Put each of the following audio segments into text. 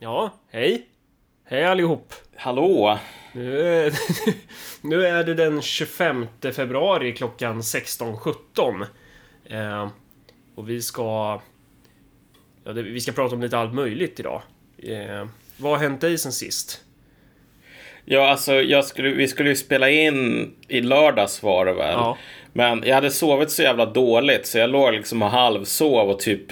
Ja, hej. Hej allihop. Hallå. Nu är det den 25 februari klockan 16:17. Och vi ska prata om lite allt möjligt idag. Vad har hänt dig sen sist? Ja, alltså vi skulle ju spela in i lördags var det väl. Ja. Men jag hade sovit så jävla dåligt så jag låg liksom och halvsov och typ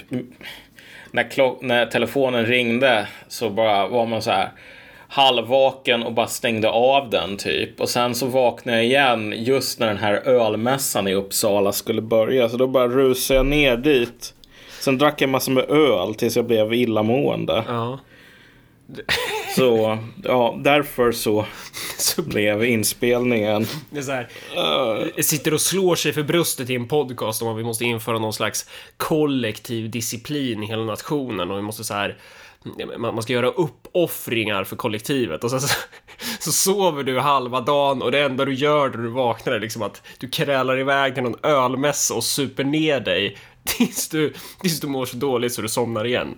när telefonen ringde så bara var man så här halvvaken och bara stängde av den typ. Och sen så vaknade jag igen just när den här ölmässan i Uppsala skulle börja. Så då bara rusade jag ner dit. Sen drack jag massor med öl tills jag blev illamående. Ja. Så, ja, därför så blev inspelningen. Det är så här, sitter och slår sig för bröstet i en podcast om att vi måste införa någon slags kollektiv disciplin i hela nationen. Och vi måste så här, man ska göra uppoffringar för kollektivet. Och sen så sover du halva dagen och det enda du gör när du vaknar är liksom att du krälar iväg till någon ölmässa och super ner dig tills du mår så dåligt så du somnar igen.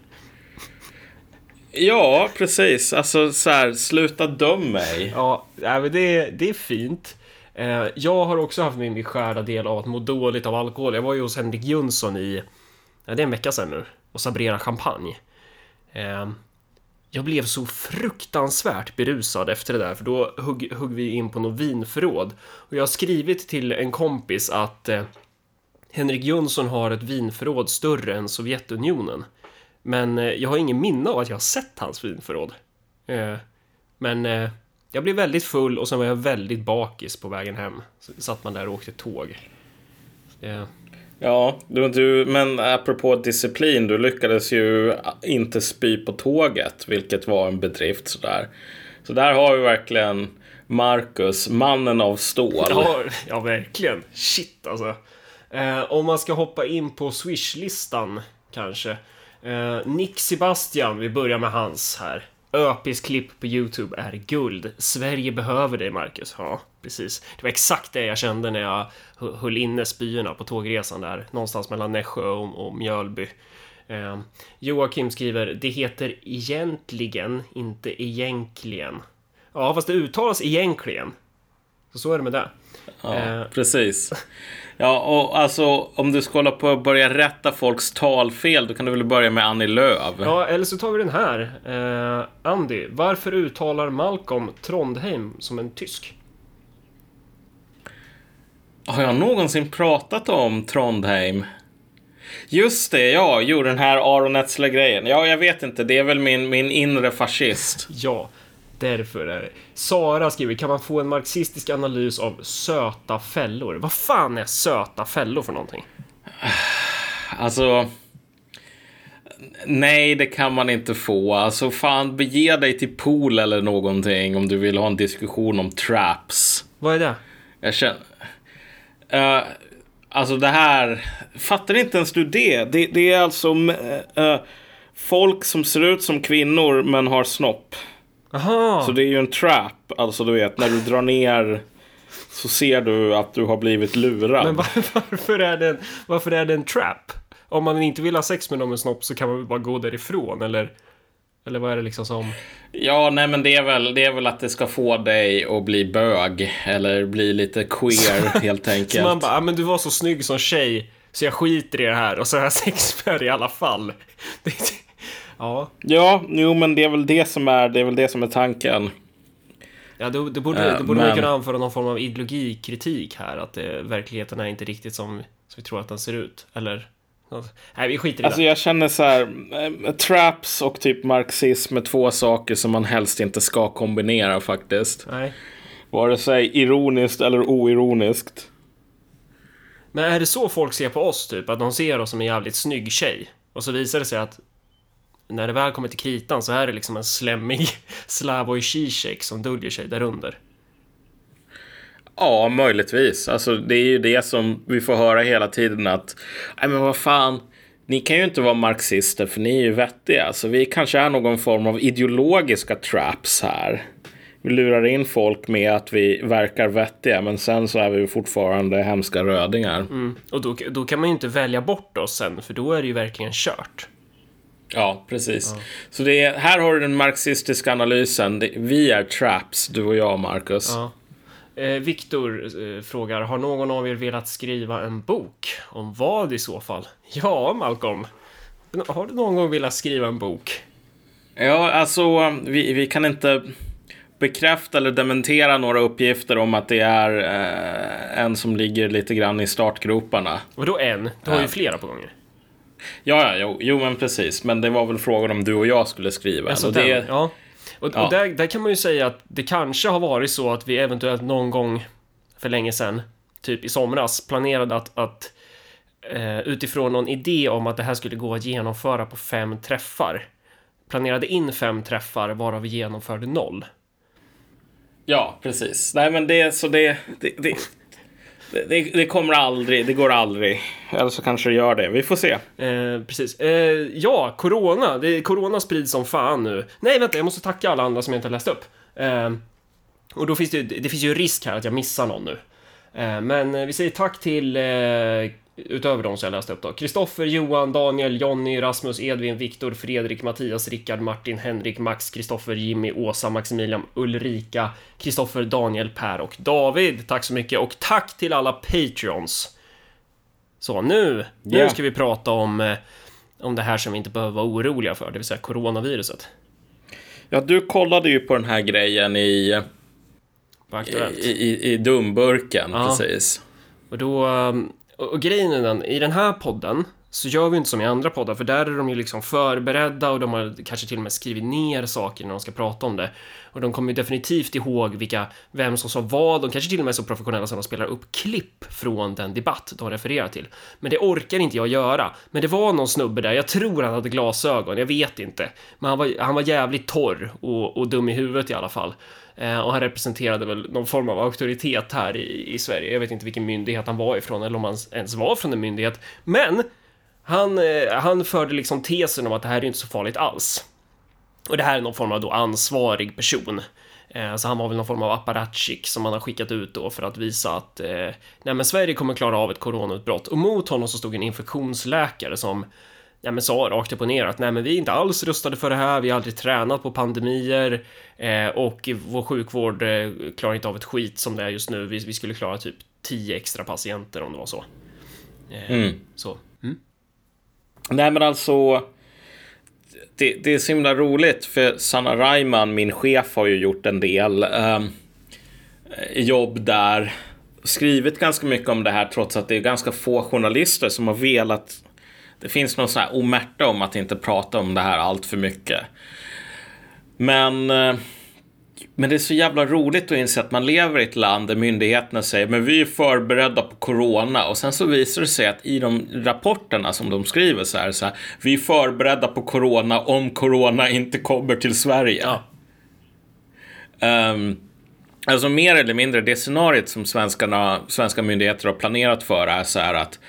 Ja, precis. Alltså så här, sluta döm mig. Ja, men det är fint. Jag har också haft min beskärda del av att må dåligt av alkohol. Jag var ju hos Henrik Jönsson det är en vecka sedan nu. Och sabrera champagne. Jag blev så fruktansvärt berusad efter det där. För då hugg vi in på något vinförråd. Och jag har skrivit till en kompis att Henrik Jönsson har ett vinförråd större än Sovjetunionen. Men jag har ingen minne av att jag har sett hans vinförråd. Men jag blev väldigt full och sen var jag väldigt bakis på vägen hem. Så satt man där och åkte tåg. Ja, men apropå disciplin, du lyckades ju inte spy på tåget, vilket var en bedrift sådär. Så där har vi verkligen Marcus, mannen av stål. Ja, verkligen. Shit alltså. Om man ska hoppa in på Swish-listan kanske. Nick Sebastian, vi börjar med hans här. Öpis klipp på YouTube är guld. Sverige behöver dig, Marcus. Ja, precis. Det var exakt det jag kände när jag höll inne spyorna på tågresan där. Någonstans mellan Nässjö och Mjölby. Joakim skriver: det heter egentligen, inte egentligen. Ja, fast det uttalas egentligen. Så är det med det. Ja, precis. Ja, och alltså om du ska hålla på att börja rätta folks talfel, då kan du väl börja med Annie Lööf. Ja, eller så tar vi den här. Andy, varför uttalar Malcolm Trondheim som en tysk? Har jag någonsin pratat om Trondheim? Just det, ja, jo, den här Aronetsla grejen. Ja, jag vet inte, det är väl min inre fascist. Ja. Därför är det. Sara skriver: kan man få en marxistisk analys av söta fällor? Vad fan är söta fällor för någonting? Alltså, nej, det kan man inte få. Alltså fan, bege dig till pool eller någonting om du vill ha en diskussion om traps. Vad är det? Jag känner alltså det här. Fattar inte ens du det? Det är alltså folk som ser ut som kvinnor men har snopp. Aha. Så det är ju en trap. Alltså du vet, när du drar ner så ser du att du har blivit lurad. Men varför är det en trap? Om man inte vill ha sex med någon med snopp så kan man bara gå därifrån. Eller vad är det liksom som... Ja, nej, men det är väl att det ska få dig att bli bög. Eller bli lite queer helt enkelt. Så man bara, men du var så snygg som tjej, så jag skiter i det här. Och så har jag sex med dig i alla fall. Ja, jo, men det är väl det som är tanken. Ja, det borde man kunna anföra någon form av ideologikritik här, att verkligheten är inte riktigt som vi tror att den ser ut, eller nej, vi skiter i det. Alltså jag känner så här, traps och typ marxism är två saker som man helst inte ska kombinera faktiskt. Nej. Vare sig ironiskt eller oironiskt. Men är det så folk ser på oss typ, att de ser oss som en jävligt snygg tjej och så visar det sig att när det väl kommer till kritan så här är det liksom en slemmig Slavoj Žižek som döljer sig där under. Ja, möjligtvis. Alltså det är ju det som vi får höra hela tiden, att nej men vad fan, ni kan ju inte vara marxister för ni är ju vettiga. Så vi kanske är någon form av ideologiska traps här. Vi lurar in folk med att vi verkar vettiga, men sen så är vi fortfarande hemska rödingar. Och då kan man ju inte välja bort oss sen, för då är det ju verkligen kört. Ja, precis. Ja. Så det är, här har du den marxistiska analysen. Vi är traps, du och jag, Marcus. Ja. Victor frågar, har någon av er velat skriva en bok? Om vad i så fall? Ja, Malcolm. Har du någon gång velat skriva en bok? Ja, alltså vi kan inte bekräfta eller dementera några uppgifter om att det är en som ligger lite grann i startgroparna. Och då en? Du har ju flera på gånger. Ja, men precis. Men det var väl frågan om du och jag skulle skriva. Alltså, och det, den, ja. Och där kan man ju säga att det kanske har varit så att vi eventuellt någon gång för länge sedan, typ i somras, planerade att utifrån någon idé om att det här skulle gå att genomföra på 5 träffar. Planerade in 5 träffar varav vi genomförde 0. Ja, precis. Nej, men det, så det kommer aldrig, det går aldrig. Eller så kanske det gör det, vi får se. Precis. Ja, corona. Corona sprids som fan nu. Nej, vänta, jag måste tacka alla andra som jag inte har läst upp. Och då finns det finns ju risk här att jag missar någon nu. Men vi säger tack till, utöver dem som jag läste upp då, Kristoffer, Johan, Daniel, Johnny, Rasmus, Edvin, Victor, Fredrik, Mattias, Rickard, Martin, Henrik, Max, Kristoffer, Jimmy, Åsa, Maximilian, Ulrika, Kristoffer, Daniel, Per och David. Tack så mycket och tack till alla Patreons. Så nu ska vi prata om det här som vi inte behöver vara oroliga för, det vill säga coronaviruset. Ja, du kollade ju på den här grejen i dumburken, ja. Precis. Och då... Och grejen är den, i den här podden så gör vi inte som i andra poddar, för där är de ju liksom förberedda och de har kanske till och med skrivit ner saker när de ska prata om det. Och de kommer ju definitivt ihåg vem som sa vad. De kanske till och med är så professionella som de spelar upp klipp från den debatt de refererar till. Men det orkar inte jag göra. Men det var någon snubbe där, jag tror han hade glasögon, jag vet inte. Men han var jävligt torr och dum i huvudet i alla fall. Och han representerade väl någon form av auktoritet här i Sverige. Jag vet inte vilken myndighet han var ifrån, eller om han ens var från en myndighet. Men han förde liksom tesen om att det här är inte så farligt alls. Och det här är någon form av då ansvarig person. Så han var väl någon form av apparatchik som man har skickat ut då för att visa att nej, men Sverige kommer klara av ett coronautbrott. Och mot honom så stod en infektionsläkare som sa rakt upp och ner att nej, men vi är inte alls rustade för det här, vi har aldrig tränat på pandemier och vår sjukvård klarar inte av ett skit som det är just nu. Vi skulle klara typ 10 extra patienter om det var så. Så. Mm. Nej, men alltså det är så himla roligt, för Sanna Reiman, min chef, har ju gjort en del jobb där, skrivit ganska mycket om det här, trots att det är ganska få journalister som har velat. Det finns någon sån här omärta om att inte prata om det här allt för mycket. Men det är så jävla roligt att inse att man lever i ett land där myndigheterna säger men vi är förberedda på corona, och sen så visar det sig att i de rapporterna som de skriver så här vi är förberedda på corona om corona inte kommer till Sverige. Ja. Alltså mer eller mindre det scenariot som svenska myndigheter har planerat för är så här att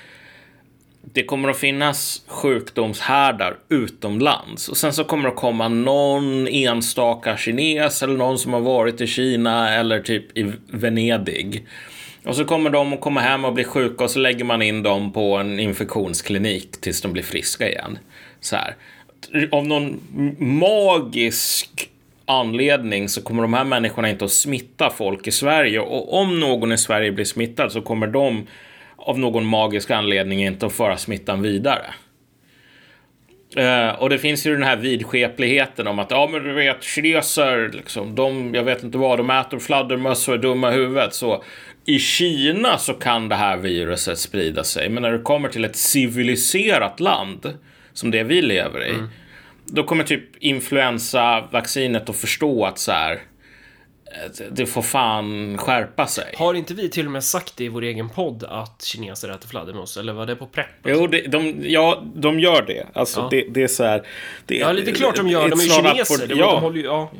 det kommer att finnas sjukdomshärdar utomlands. Och sen så kommer det komma någon enstaka kines eller någon som har varit i Kina eller typ i Venedig. Och så kommer de att komma hem och bli sjuka, och så lägger man in dem på en infektionsklinik tills de blir friska igen. Så här. Av någon magisk anledning så kommer de här människorna inte att smitta folk i Sverige. Och om någon i Sverige blir smittad så kommer de av någon magisk anledning inte att föra smittan vidare. Och det finns ju den här vidskepligheten om att, ja men du vet, kineser liksom, jag vet inte vad, de äter fladdermöss och är dumma i huvudet, så i Kina så kan det här viruset sprida sig. Men när det kommer till ett civiliserat land som det vi lever i, då kommer typ influensavaccinet att förstå att så här, det får fan skärpa sig. Har inte vi till och med sagt det i vår egen podd att kineser äter fladdermöss? Eller var det på prepp? Jo, de gör det. Alltså, ja. Det är så här... Det, ja, lite klart de gör. De är kineser. De håller ju... Ja,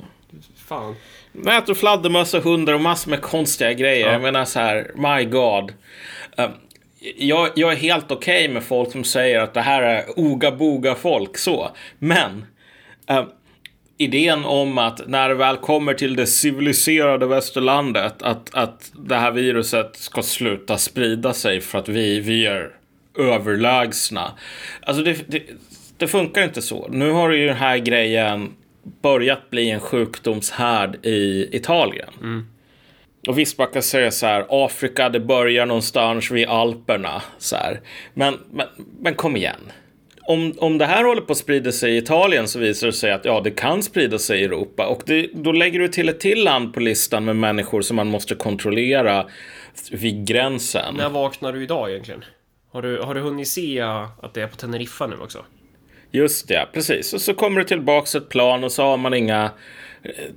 fan. De äter fladdermöss och hundar och massor med konstiga grejer. Ja. Jag menar så här, my god. Jag är helt okej med folk som säger att det här är oga-boga folk, så. Men... idén om att när det väl kommer till det civiliserade västerlandet att det här viruset ska sluta sprida sig för att vi är överlägsna. Alltså det, det, det funkar inte så. Nu har ju den här grejen börjat bli en sjukdomshärd i Italien. Mm. Och visst, man kan säga så här, Afrika, det börjar någonstans vid Alperna. Så här. Men kom igen. Om det här håller på att sprida sig i Italien, så visar det sig att ja, det kan sprida sig i Europa. Och då lägger du till ett till land på listan med människor som man måste kontrollera vid gränsen. När vaknar du idag egentligen? Har du hunnit se att det är på Teneriffa nu också? Just det, precis. Och så kommer du tillbaka ett plan och så har man inga...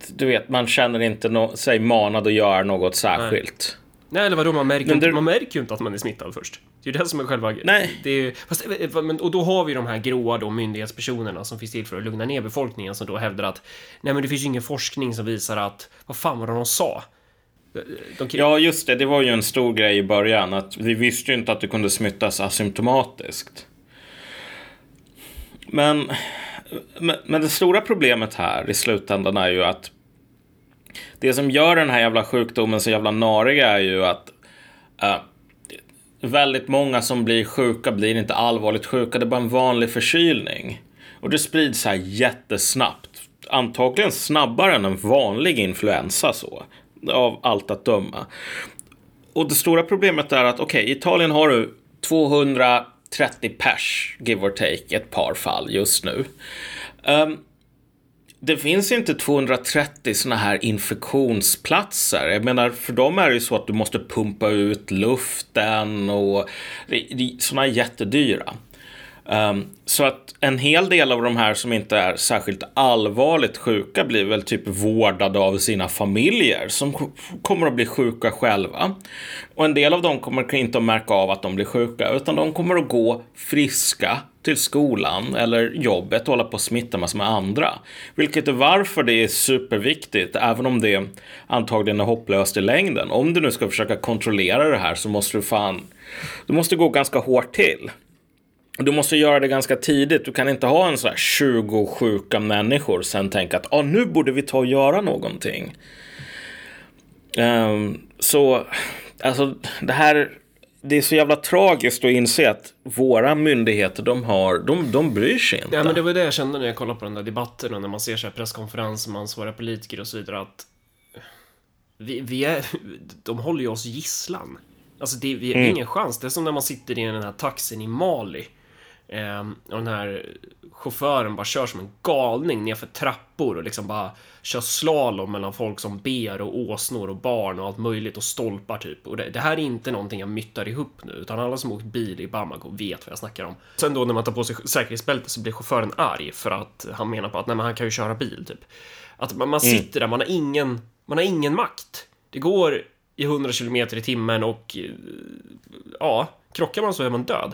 Du vet, man känner inte sig manad att göra något särskilt. Nej, eller vadå, man märker ju inte att man är smittad först. Det är ju det som är själva... Nej. Det är ju, fast, och då har vi de här gråa då, myndighetspersonerna som finns till för att lugna ner befolkningen, som då hävdar att nej, men det finns ju ingen forskning som visar att... Vad fan var det de sa? Ja, just det. Det var ju en stor grej i början. Att vi visste ju inte att det kunde smittas asymptomatiskt. Men det stora problemet här i slutändan är ju att det som gör den här jävla sjukdomen så jävla nariga är ju att väldigt många som blir sjuka blir inte allvarligt sjuka. Det är bara en vanlig förkylning. Och det sprids här jättesnabbt. Antagligen snabbare än en vanlig influensa, så av allt att döma. Och det stora problemet är att okej, i Italien har du 230 pers, give or take, ett par fall just nu. Det finns inte 230 såna här infektionsplatser. Jag menar, för dem är det ju så att du måste pumpa ut luften och såna är jättedyra. Så att en hel del av de här som inte är särskilt allvarligt sjuka blir väl typ vårdade av sina familjer som kommer att bli sjuka själva. Och en del av dem kommer inte att märka av att de blir sjuka, utan de kommer att gå friska till skolan eller jobbet och hålla på att smitta massor med andra. Vilket är varför det är superviktigt, även om det antagligen är hopplöst i längden. Om du nu ska försöka kontrollera det här så måste du måste gå ganska hårt till. Du måste göra det ganska tidigt. Du kan inte ha en så här 20 sjuka människor sen tänka att nu borde vi ta och göra någonting. Så alltså det är så jävla tragiskt att inse att våra myndigheter, de bryr sig inte. Ja, men det var det jag kände när jag kollade på den där debatten och när man ser så här presskonferenser med ansvariga politiker och så vidare, att de håller ju oss gisslan. Alltså det är ingen chans. Det är som när man sitter i den här taxin i Mali och den här chauffören bara kör som en galning nerför trappor och liksom bara kör slalom mellan folk som ber och åsnor och barn och allt möjligt och stolpar typ. Och det här är inte någonting jag myttar ihop nu, utan alla som åkt bil i Bamako vet vad jag snackar om. Sen då när man tar på sig säkerhetsbältet så blir chauffören arg för att han menar på att nej, men han kan ju köra bil typ. Att man sitter där, man har ingen makt. Det går i 100 km i timmen och ja, krockar man så är man död.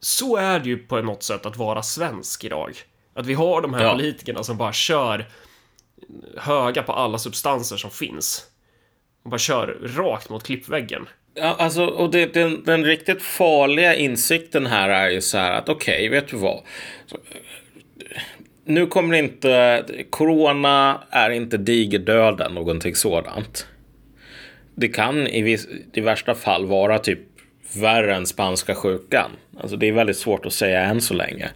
Så är det ju på något sätt att vara svensk idag. Att vi har de här politikerna som bara kör höga på alla substanser som finns. Och bara kör rakt mot klippväggen. Ja, alltså, och den riktigt farliga insikten här är ju så här att okej, vet du vad? Nu kommer inte... Corona är inte digerdöden, någonting sådant. Det kan i värsta fall vara typ värre än spanska sjukan. Alltså det är väldigt svårt att säga än så länge.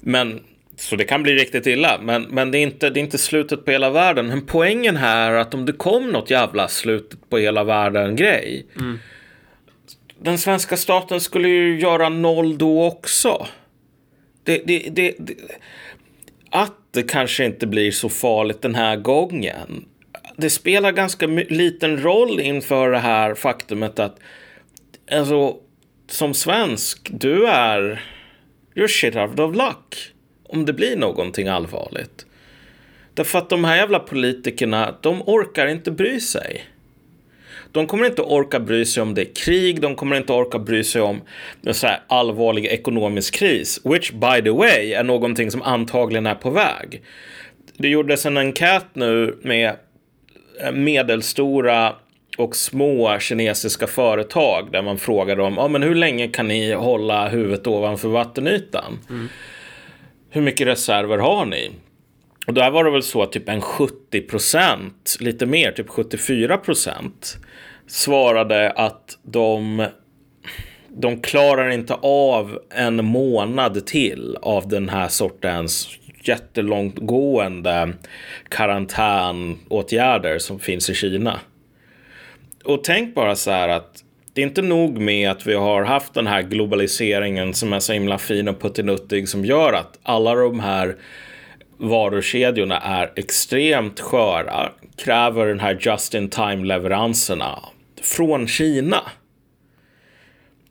Men, så det kan bli riktigt illa. Men det är inte slutet på hela världen. Men poängen här är att om det kom något jävla slutet på hela världen-grej. Mm. Den svenska staten skulle ju göra noll då också. Att det kanske inte blir så farligt den här gången. Det spelar ganska liten roll inför det här faktumet att alltså, som svensk, du är you're shit out of luck om det blir någonting allvarligt. Därför att de här jävla politikerna, de orkar inte bry sig. De kommer inte orka bry sig om det är krig. De kommer inte orka bry sig om en så här allvarlig ekonomisk kris, which by the way är någonting som antagligen är på väg. Det gjordes en enkät nu med medelstora och små kinesiska företag där man frågar dem, men hur länge kan ni hålla huvudet ovanför vattenytan? Mm. Hur mycket reserver har ni? Och där var det väl så att typ en 70%, lite mer, typ 74% svarade att de de klarar inte av en månad till av den här sortens jättelångtgående karantänåtgärder som finns i Kina. Och tänk bara så här att det är inte nog med att vi har haft den här globaliseringen som är så himla fin och puttinuttig, som gör att alla de här varukedjorna är extremt sköra, kräver den här just-in-time-leveranserna från Kina.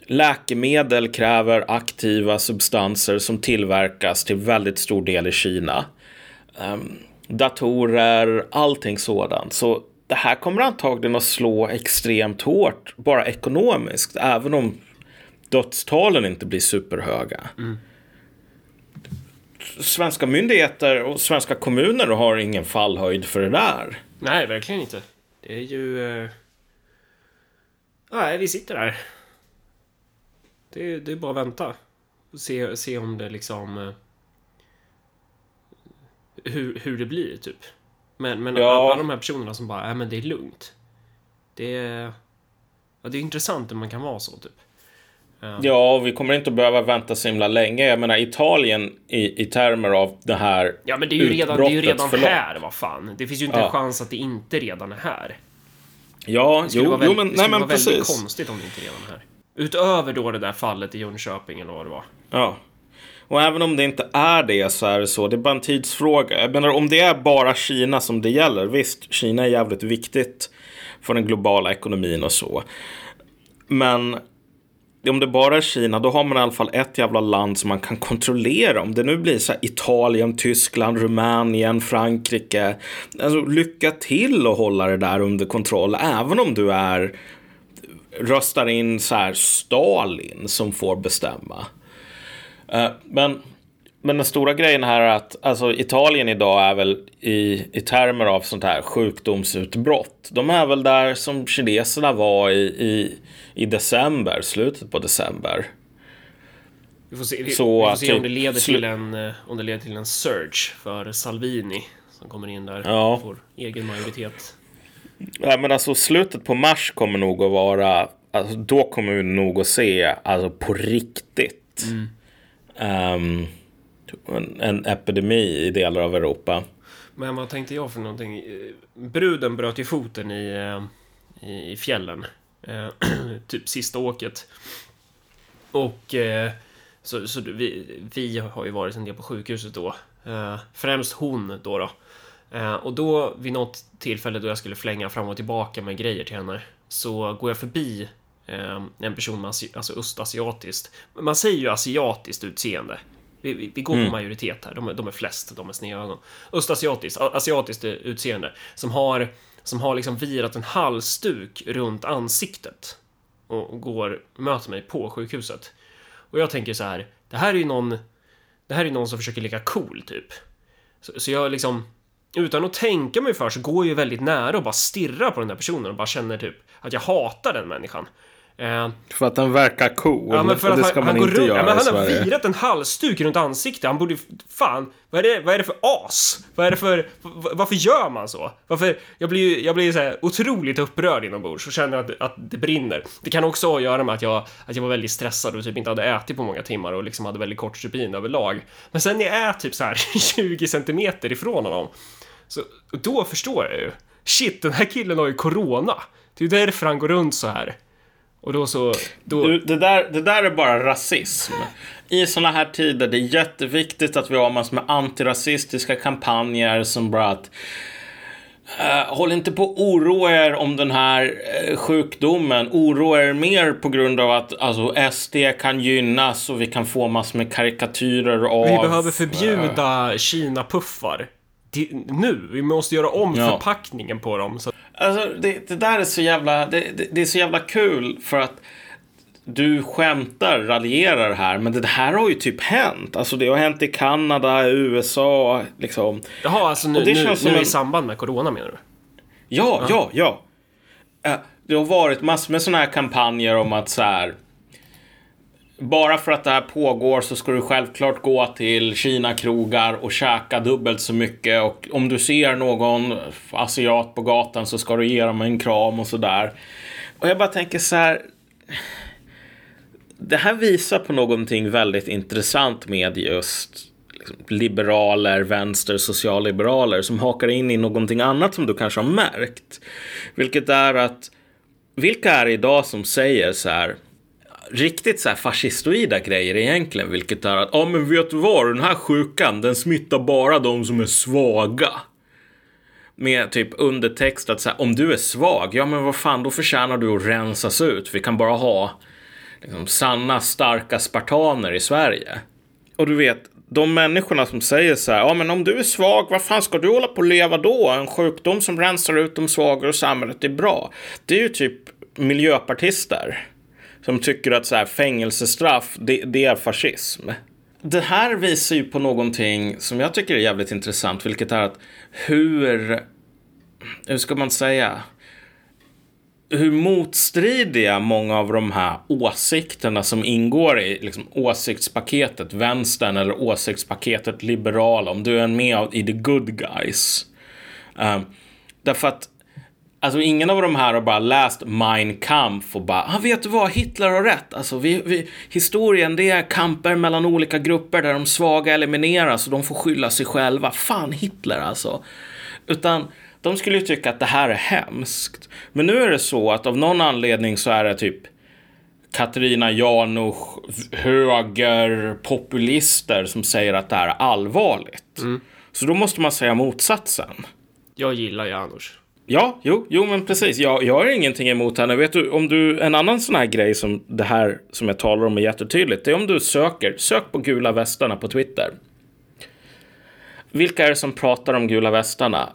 Läkemedel kräver aktiva substanser som tillverkas till väldigt stor del i Kina. Datorer, allting sådant. Så det här kommer antagligen att slå extremt hårt, bara ekonomiskt, även om dödstalen inte blir superhöga. Mm. Svenska myndigheter och svenska kommuner har ingen fallhöjd för det där. Nej, verkligen inte. Det är ju... Nej, vi sitter där. Det är bara att vänta och se om det liksom... Hur det blir, typ. Men ja. alla de här personerna som bara, men det är lugnt. Det är intressant att man kan vara så, typ. Ja, och vi kommer inte behöva vänta så himla länge. Jag menar, Italien i termer av det här. Ja, men det är ju redan här, vad fan. Det finns ju inte en chans att det inte redan är här. Ja, det skulle vara väldigt konstigt om det inte redan är här. Utöver då det där fallet i Jönköping eller vad det var. Ja. Och även om det inte är det, så är det så. Det är bara en tidsfråga. Jag menar, om det är bara Kina som det gäller. Visst, Kina är jävligt viktigt för den globala ekonomin och så. Men om det bara är Kina, då har man i alla fall ett jävla land som man kan kontrollera. Om det nu blir så här Italien, Tyskland, Rumänien, Frankrike. Alltså, lycka till att hålla det där under kontroll. Även om du röstar in så här Stalin som får bestämma. Men den stora grejen här är att alltså, Italien idag är väl i termer av sånt här sjukdomsutbrott. De är väl där som kineserna var i december, slutet på december. Vi får se om det leder till en surge för Salvini som kommer in där och får egen majoritet. Ja, men alltså slutet på mars kommer nog att vara, alltså, då kommer vi nog att se, alltså, på riktigt en epidemi i delar av Europa. Men vad tänkte jag för någonting? Bruden bröt i foten i fjällen typ sista åket. Och så vi har ju varit en del på sjukhuset då, främst hon då. Och då vid något tillfälle då jag skulle flänga fram och tillbaka med grejer till henne, så går jag förbi en person med östasiatiskt. Man säger ju asiatiskt utseende. Vi går på majoritet här. De är flest, de är snedögon. Östasiatiskt, asiatiskt utseende, som har liksom virat en halsduk runt ansiktet och möter mig på sjukhuset. Och jag tänker så här, det här är någon som försöker leka cool, typ. Så jag liksom, utan att tänka mig för, så går jag ju väldigt nära och bara stirrar på den där personen och bara känner typ att jag hatar den människan. För att han verkar cool. Ja, men för att han går runt. Ja, men han har virat en halsduk runt ansiktet. Han borde, fan, vad är det för as? Varför gör man så? Jag blir så här otroligt upprörd inombords och känner att det brinner. Det kan också ha att göra med att jag var väldigt stressad och typ inte hade ätit på många timmar och liksom hade väldigt kort stubin överlag. Men sen är typ så här 20 centimeter ifrån honom. Så då förstår jag ju. Shit, den här killen har ju corona. Det är ju därför han går runt så här. Och då... Det där är bara rasism. I såna här tider det är jätteviktigt att vi har massor med antirasistiska kampanjer som bara att håll inte på att oroa er om den här sjukdomen. Oroa er mer på grund av att, alltså, SD kan gynnas och vi kan få massor med karikatyrer av... Vi behöver förbjuda Kina-puffar. Vi måste göra om förpackningen på dem så. Alltså det där är så jävla det är så jävla kul för att du skämtar, raljerar här, men det här har ju typ hänt. Alltså det har hänt i Kanada, USA liksom. Jaha, alltså nu i samband med corona menar du? Ja. Det har varit massor med såna här kampanjer om att så här, bara för att det här pågår så ska du självklart gå till Kina-krogar och käka dubbelt så mycket. Och om du ser någon asiat på gatan så ska du ge dem en kram och sådär. Och jag bara tänker så här, det här visar på någonting väldigt intressant med just liberaler, vänster, socialliberaler som hakar in i någonting annat som du kanske har märkt. Vilket är att, vilka är idag som säger så här riktigt så här fascistoida grejer egentligen, vilket är att, ja men vet du vad, den här sjukan den smittar bara de som är svaga. Med typ undertext att så här, om du är svag, ja men vad fan, då förtjänar du att rensas ut. Vi kan bara ha liksom sanna starka spartaner i Sverige. Och du vet, de människorna som säger så här, ja men om du är svag, vad fan ska du hålla på att leva då? En sjukdom som rensar ut de svagare och samhället är bra. Det är ju typ miljöpartister som tycker att så här, fängelsestraff, det är fascism. Det här visar ju på någonting som jag tycker är jävligt intressant, vilket är att hur ska man säga, hur motstridiga många av de här åsikterna som ingår i liksom åsiktspaketet vänstern eller åsiktspaketet liberal, om du är med i the good guys. Därför att alltså ingen av de här har bara läst Mein Kampf och bara, vet du vad, Hitler har rätt. Alltså historien, det är kamper mellan olika grupper där de svaga elimineras och de får skylla sig själva. Fan Hitler alltså. Utan de skulle ju tycka att det här är hemskt. Men nu är det så att av någon anledning så är det typ Katerina Janouch, högerpopulister som säger att det här är allvarligt. Mm. Så då måste man säga motsatsen. Jag gillar Janouch. Ja, jo men precis. Jag har ingenting emot henne. Vet du, om du, en annan sån här grej som det här som jag talar om är jättetydligt, det är om du sök på gula västarna på Twitter. Vilka är det som pratar om gula västarna?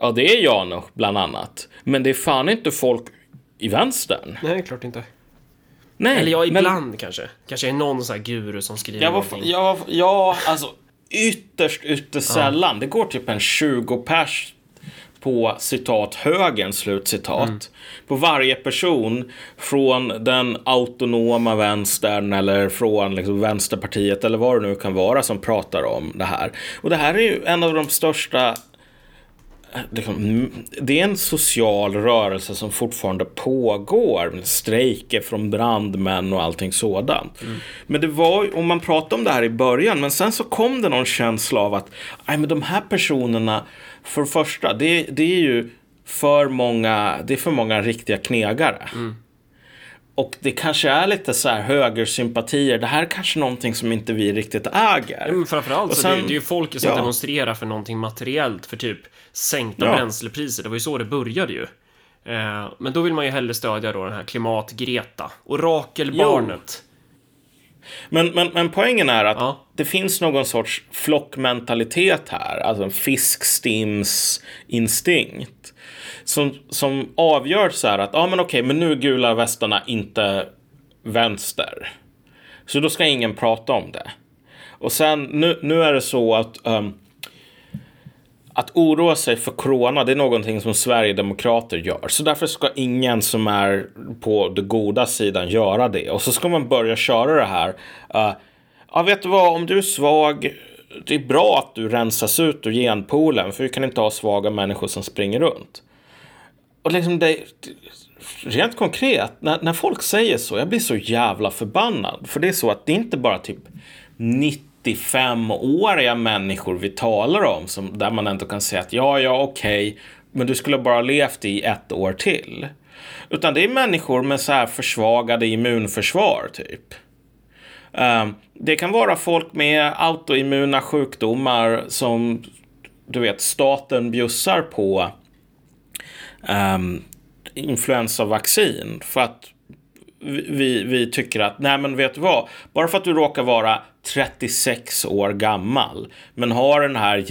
Ja, det är Janouch bland annat. Men det är fan inte folk i vänstern. Nej, klart inte. Nej, eller jag ibland men... kanske. Kanske är någon sån här guru som skriver någonting. Ja, alltså ytterst sällan. Det går typ en 20 pers på citat högen, slutcitat. Mm. På varje person från den autonoma vänstern eller från liksom vänsterpartiet eller vad det nu kan vara som pratar om det här. Och det här är ju en av de största, det är en social rörelse som fortfarande pågår, strejker från brandmän och allting sådant. Mm. Men det var, om man pratade om det här i början, men sen så kom det någon känsla av att men de här personerna, för första, det är ju för många, det är för många riktiga knegare. Mm. Och det kanske är lite så här högersympatier. Det här är kanske någonting som inte vi riktigt äger. Men framförallt så det är ju folk som demonstrerar för någonting materiellt, för typ sänkta bränslepriser. Det var ju så det började ju. Men då vill man ju hellre stödja då den här klimatgreta orakelbarnet. Men poängen är att det finns någon sorts flockmentalitet här, alltså en fiskstimsinstinkt som avgör så här att men nu är gula västarna inte vänster, så då ska ingen prata om det. Och sen nu är det så att att oroa sig för corona, det är någonting som Sverigedemokrater gör. Så därför ska ingen som är på den goda sidan göra det. Och så ska man börja köra det här. Vet du vad, om du är svag, det är bra att du rensas ut ur genpoolen, för vi kan inte ha svaga människor som springer runt. Och liksom det, rent konkret, när folk säger så, jag blir så jävla förbannad. För det är så att det är inte bara typ 95-åriga människor vi talar om, som, där man ändå kan säga att okej, men du skulle bara levt i ett år till. Utan det är människor med så här försvagade immunförsvar typ. Det kan vara folk med autoimmuna sjukdomar som du vet staten bjussar på influensavaccin för att vi tycker att, nej men vet du vad, bara för att du råkar vara 36 år gammal men har den här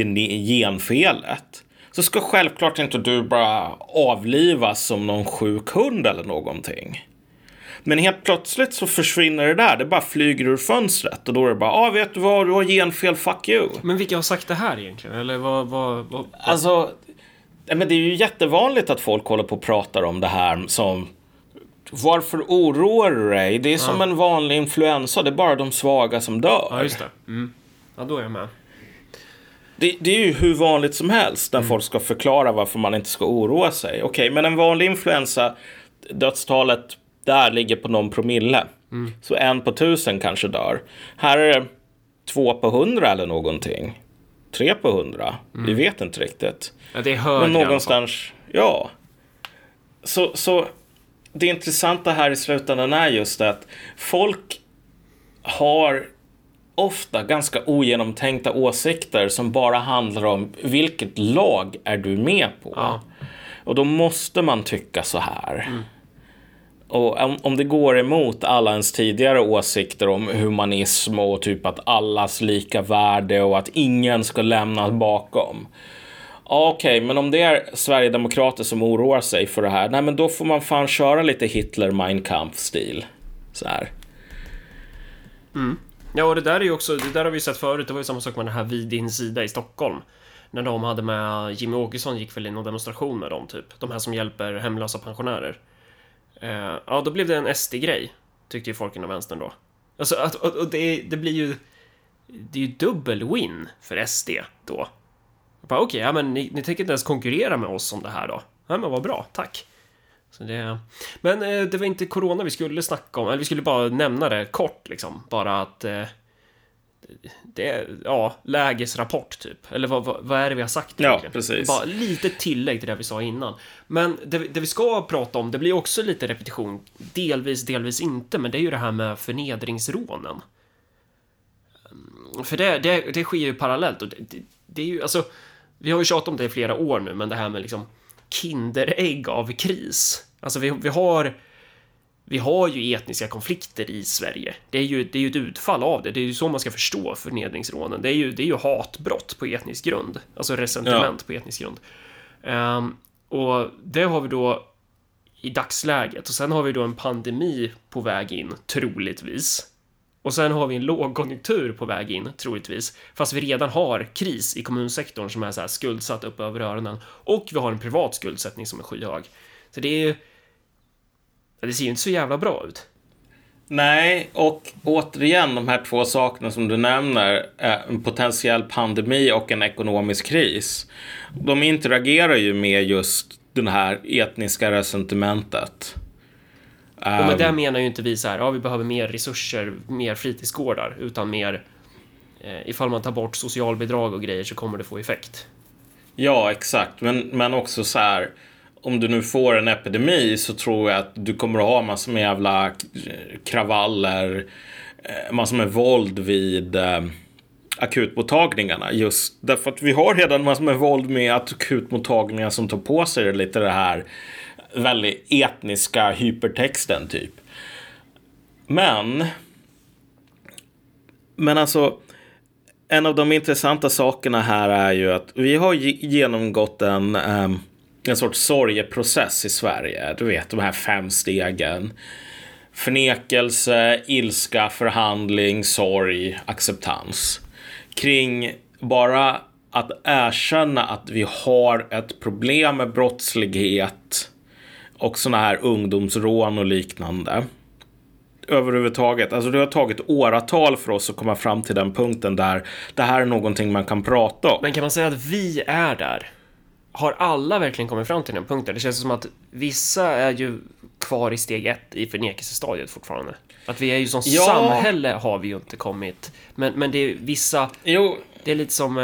genfelet, så ska självklart inte du bara avlivas som någon sjuk hund eller någonting. Men helt plötsligt så försvinner det där, det bara flyger ur fönstret, och då är det bara, vet du vad, du har genfel, fuck you. Men vilka har sagt det här egentligen? Eller vad? Alltså, men det är ju jättevanligt att folk håller på och pratar om det här som, varför oroar du dig? Det är som en vanlig influensa. Det är bara de svaga som dör. Ja, just det. Mm. Ja, då är jag med. Det är ju hur vanligt som helst när folk ska förklara varför man inte ska oroa sig. Okej, men en vanlig influensa, dödstalet där ligger på någon promille. Mm. Så 1 på 1000 kanske dör. Här är det 2 på 100 eller någonting. 3 på 100. Vi vet inte riktigt. Ja, det är högre. Men någonstans, ja. Så det intressanta här i slutändan är just att folk har ofta ganska ogenomtänkta åsikter som bara handlar om vilket lag är du med på. Ja. Och då måste man tycka så här. Mm. Och om det går emot alla ens tidigare åsikter om humanism och typ att allas lika värde och att ingen ska lämnas bakom. Okej, men om det är Sverigedemokrater som oroar sig för det här, nej men då får man fan köra lite Hitler-Mein Kampf-stil. Så här. Mm. Ja, och det där är ju också, det där har vi sett förut, det var ju samma sak med den här Vid din sida i Stockholm. När de hade med Jimmy Åkesson gick väl in och demonstration med dem typ. De här som hjälper hemlösa pensionärer. Ja, då blev det en SD-grej, tyckte ju folk inom vänstern då. Alltså, och det blir ju, det är ju dubbel win för SD då. Okej, ja, men ni tänker inte ens konkurrera med oss om det här då. Ja, men vad bra, tack. Så det, men det var inte corona vi skulle snacka om. Eller vi skulle bara nämna det kort liksom. Bara att det, ja, lägesrapport typ. Eller vad är det vi har sagt egentligen? Ja, precis. Bara lite tillägg till det vi sa innan. Men det vi ska prata om, det blir också lite repetition. Delvis inte. Men det är ju det här med förnedringsrånen. För det sker ju parallellt. Och det är ju, alltså, vi har ju tjatat om det i flera år nu. Men det här med liksom kinderägg av kris. Alltså vi har ju etniska konflikter i Sverige. Det är ju ett utfall av det. Det är ju så man ska förstå förnedringsrånen. Det är ju hatbrott på etnisk grund. Alltså resentiment på etnisk grund. Och det har vi då i dagsläget. Och sen har vi då en pandemi på väg in, troligtvis. Och sen har vi en lågkonjunktur på väg in, troligtvis. Fast vi redan har kris i kommunsektorn som är så här skuldsatt upp över öronen. Och vi har en privat skuldsättning som är skyhög. Så det är ju... Det ser ju inte så jävla bra ut. Nej, och återigen de här två sakerna som du nämner, en potentiell pandemi och en ekonomisk kris, de interagerar ju med just den här etniska resentimentet. Och med det menar ju inte vi så här, ja, vi behöver mer resurser, mer fritidsgårdar, utan mer, ifall man tar bort socialbidrag och grejer så kommer det få effekt. Ja, exakt. Men också så här, om du nu får en epidemi så tror jag att du kommer att ha massor med jävla kravaller, massor med våld vid akutmottagningarna. Just därför att vi har redan massor med våld med akutmottagningar som tar på sig lite det här väldigt etniska hypertexten typ. Men alltså, en av de intressanta sakerna här är ju att vi har genomgått en sorts sorgeprocess i Sverige. Du vet, de här 5 stegen. Förnekelse, ilska, förhandling, sorg, acceptans. Kring bara att erkänna att vi har ett problem med brottslighet och såna här ungdomsrån och liknande. Överhuvudtaget. Alltså det har tagit åratal för oss att komma fram till den punkten där det här är någonting man kan prata om. Men kan man säga att vi är där? Har alla verkligen kommit fram till den punkten? Det känns som att vissa är ju kvar i steg 1 i förnekelsestadiet fortfarande. Att vi är ju som samhälle har vi ju inte kommit. Men det är vissa... Jo. Det är lite som...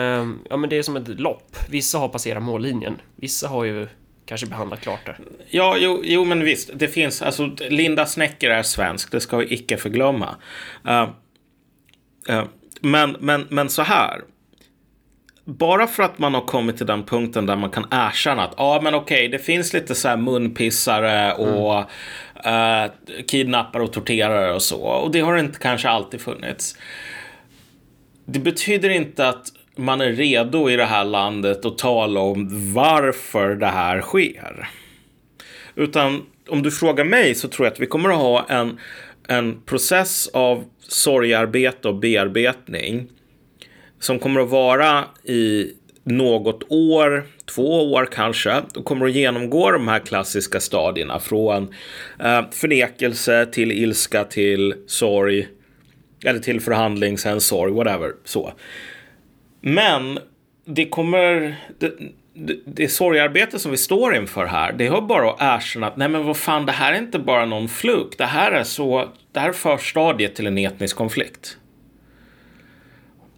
Ja, men det är som ett lopp. Vissa har passerat mållinjen. Vissa har ju kanske behandlat klart det. Ja, jo men visst. Det finns... Alltså, Linda Snäcker är svensk. Det ska vi icke förglömma. Men så här... Bara för att man har kommit till den punkten där man kan erkänna att men okej, det finns lite så här munpissare och kidnappare och torterare och så. Och det har inte kanske alltid funnits. Det betyder inte att man är redo i det här landet att tala om varför det här sker. Utan om du frågar mig så tror jag att vi kommer att ha en process av sorgarbete och bearbetning som kommer att vara i något år, 2 år kanske, och kommer att genomgå de här klassiska stadierna från förnekelse till ilska till sorg eller till förhandling, sen sorg, whatever, så. Men det kommer det sorgarbete som vi står inför här, det har bara att erkänna att nej men vad fan, det här är inte bara någon fluk. Det här är förstadiet till en etnisk konflikt.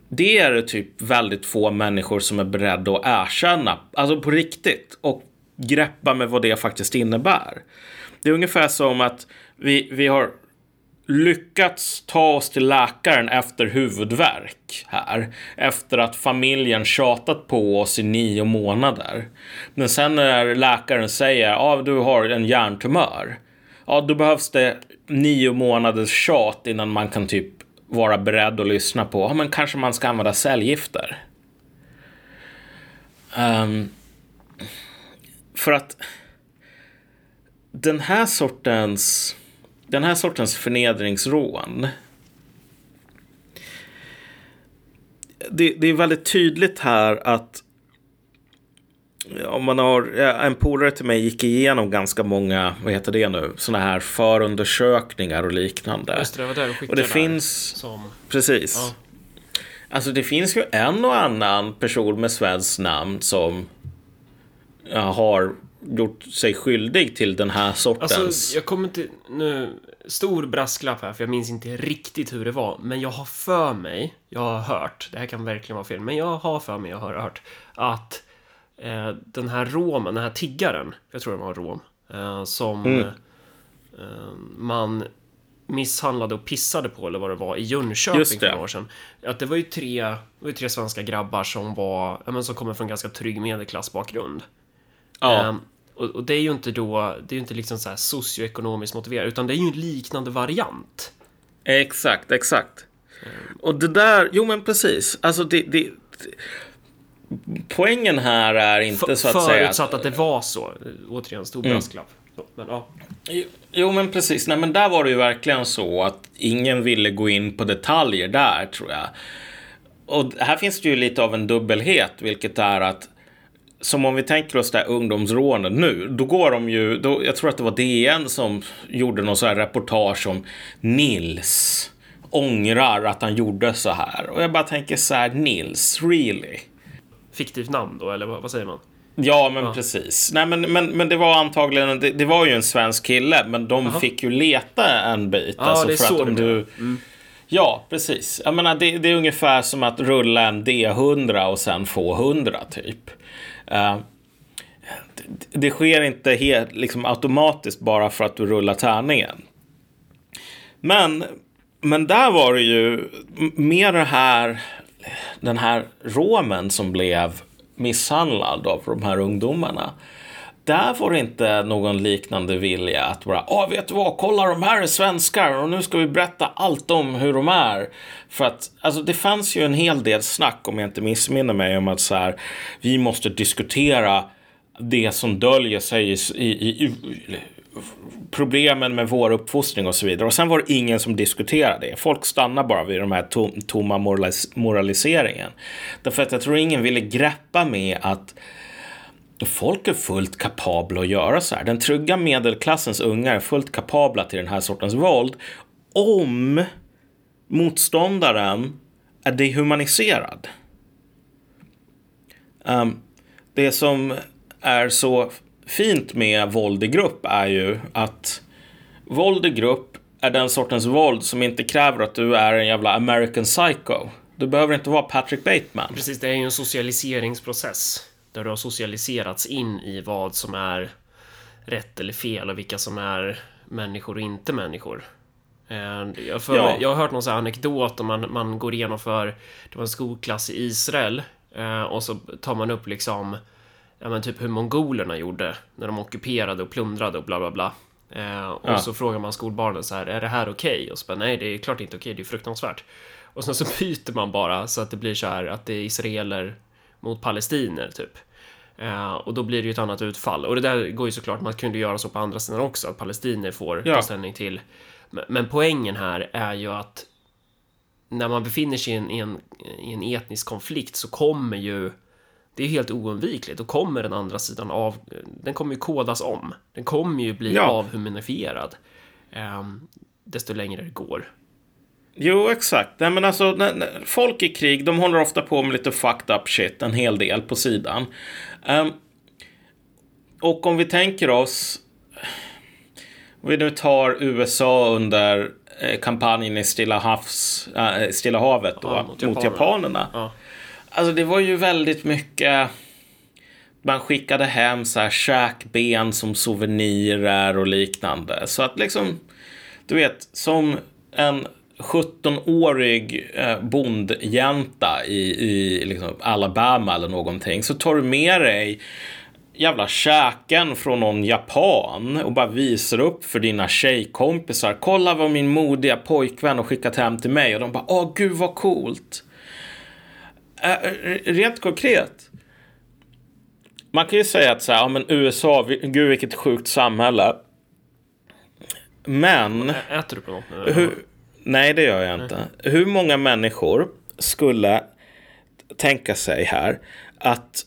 Det är det typ väldigt få människor som är beredda att erkänna, alltså på riktigt, och greppa med vad det faktiskt innebär. Det är ungefär som att vi har lyckats ta oss till läkaren efter huvudvärk här, efter att familjen tjatat på oss i 9 månader. Men sen när läkaren säger du har en hjärntumör, då behövs det 9 månaders tjat innan man kan typ vara beredd att lyssna på men kanske man ska använda cellgifter. För att den här sortens förnedringsrån, det är väldigt tydligt här att om man har en polare till mig gick igenom ganska många såna här förundersökningar och liknande. Just det, och det finns som... precis. Ja. Alltså det finns ju en och annan person med svenskt namn som har gjort sig skyldig till den här sortens... Alltså, jag kommer inte... Nu, stor brasklapp här, för jag minns inte riktigt hur det var. Men jag har för mig, jag har hört, det här kan verkligen vara fel, men jag har för mig, jag har hört att den här romen, den här tiggaren, jag tror det var rom, som man misshandlade och pissade på, eller vad det var, i Jönköping för några år sedan. Att det var ju tre svenska grabbar som var, som kommer från ganska trygg medelklassbakgrund. Ja. Och det är ju inte då, det är ju inte liksom så här socioekonomiskt motiverat, utan det är ju en liknande variant. Exakt. Och det där, jo men precis. Alltså det poängen här är inte så att säga... Förutsatt att det var så. Återigen, stor brasklapp. Jo, men precis. Nej, men där var det ju verkligen så att ingen ville gå in på detaljer där, tror jag. Och här finns det ju lite av en dubbelhet, vilket är att som om vi tänker oss det här ungdomsrånen nu, då går de ju... Då, jag tror att det var DN som gjorde någon så här reportage om Nils ångrar att han gjorde så här. Och jag bara tänker så här, Nils, really? Fiktivt namn då, eller vad säger man? Ja, men precis. Nej, men det var antagligen... Det var ju en svensk kille, men de fick ju leta en bit. Ja, alltså, det är för så att du... Ja, precis. Jag menar, det är ungefär som att rulla en D100 och sen få 100, typ. Det sker inte helt liksom automatiskt bara för att du rullar tärningen. Men där var det ju mer det här... Den här romen som blev misshandlad av de här ungdomarna, där var det inte någon liknande vilja att bara, vet du vad, kolla, de här är svenskar och nu ska vi berätta allt om hur de är. För att, alltså det fanns ju en hel del snack, om jag inte missminner mig, om att så här, vi måste diskutera det som döljer sig i problemen med vår uppfostring och så vidare. Och sen var det ingen som diskuterade det. Folk stannar bara vid de här tomma moraliseringen. Därför att jag tror ingen ville greppa med att folk är fullt kapabla att göra så här. Den trygga medelklassens ungar är fullt kapabla till den här sortens våld om motståndaren är dehumaniserad. Det som är så fint med våld i grupp är ju att våld i grupp är den sortens våld som inte kräver att du är en jävla American Psycho. Du behöver inte vara Patrick Bateman. Precis, det är ju en socialiseringsprocess där du har socialiserats in i vad som är rätt eller fel och vilka som är människor och inte människor. Jag har hört någon sån här anekdot om man går igenom för det var en skolklass i Israel och så tar man upp liksom typ hur mongolerna gjorde när de ockuperade och plundrade och bla bla bla. Och så frågar man skolbarnen så här, är det här okej? Och så bara, nej, det är klart inte okej, det är fruktansvärt. Och sen så byter man bara så att det blir så här att det är israeler mot palestiner typ. Och då blir det ju ett annat utfall. Och det där går ju såklart, man kunde göra så på andra sidan också, att palestiner får ta ställning till. Men poängen här är ju att när man befinner sig i en etnisk konflikt så kommer ju... Det är helt oundvikligt. Och kommer den andra sidan av... Den kommer ju kodas om. Den kommer ju bli avhumanifierad. Desto längre det går. Jo, exakt. Nej, men alltså, folk i krig, de håller ofta på med lite fucked up shit, en hel del på sidan. Och om vi tänker oss, om vi nu tar USA under kampanjen i Stilla havet då, ja, mot japanerna. Ja. Alltså det var ju väldigt mycket, man skickade hem så här käkben som souvenirer och liknande. Så att liksom, du vet, som en 17-årig bondjänta i liksom Alabama eller någonting, så tar du med dig jävla käken från någon japan och bara visar upp för dina tjejkompisar. Kolla vad min modiga pojkvän har skickat hem till mig. Och de bara, åh gud vad coolt. Rent konkret, man kan ju säga att så här, ja, men USA, gud vilket sjukt samhälle. Men äter du på något nu? Nej, det gör jag inte. Nej. Hur många människor skulle tänka sig här att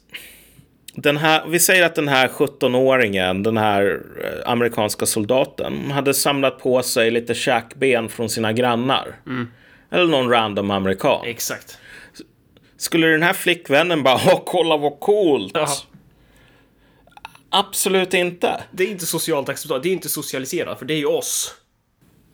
den här, vi säger att den här 17-åringen, den här amerikanska soldaten, hade samlat på sig lite käkben från sina grannar. Mm. Eller någon random amerikan. Exakt. Skulle den här flickvännen bara, kolla vad coolt. Jaha. Absolut inte. Det är inte socialt acceptabelt, det är inte socialiserat, för det är ju oss.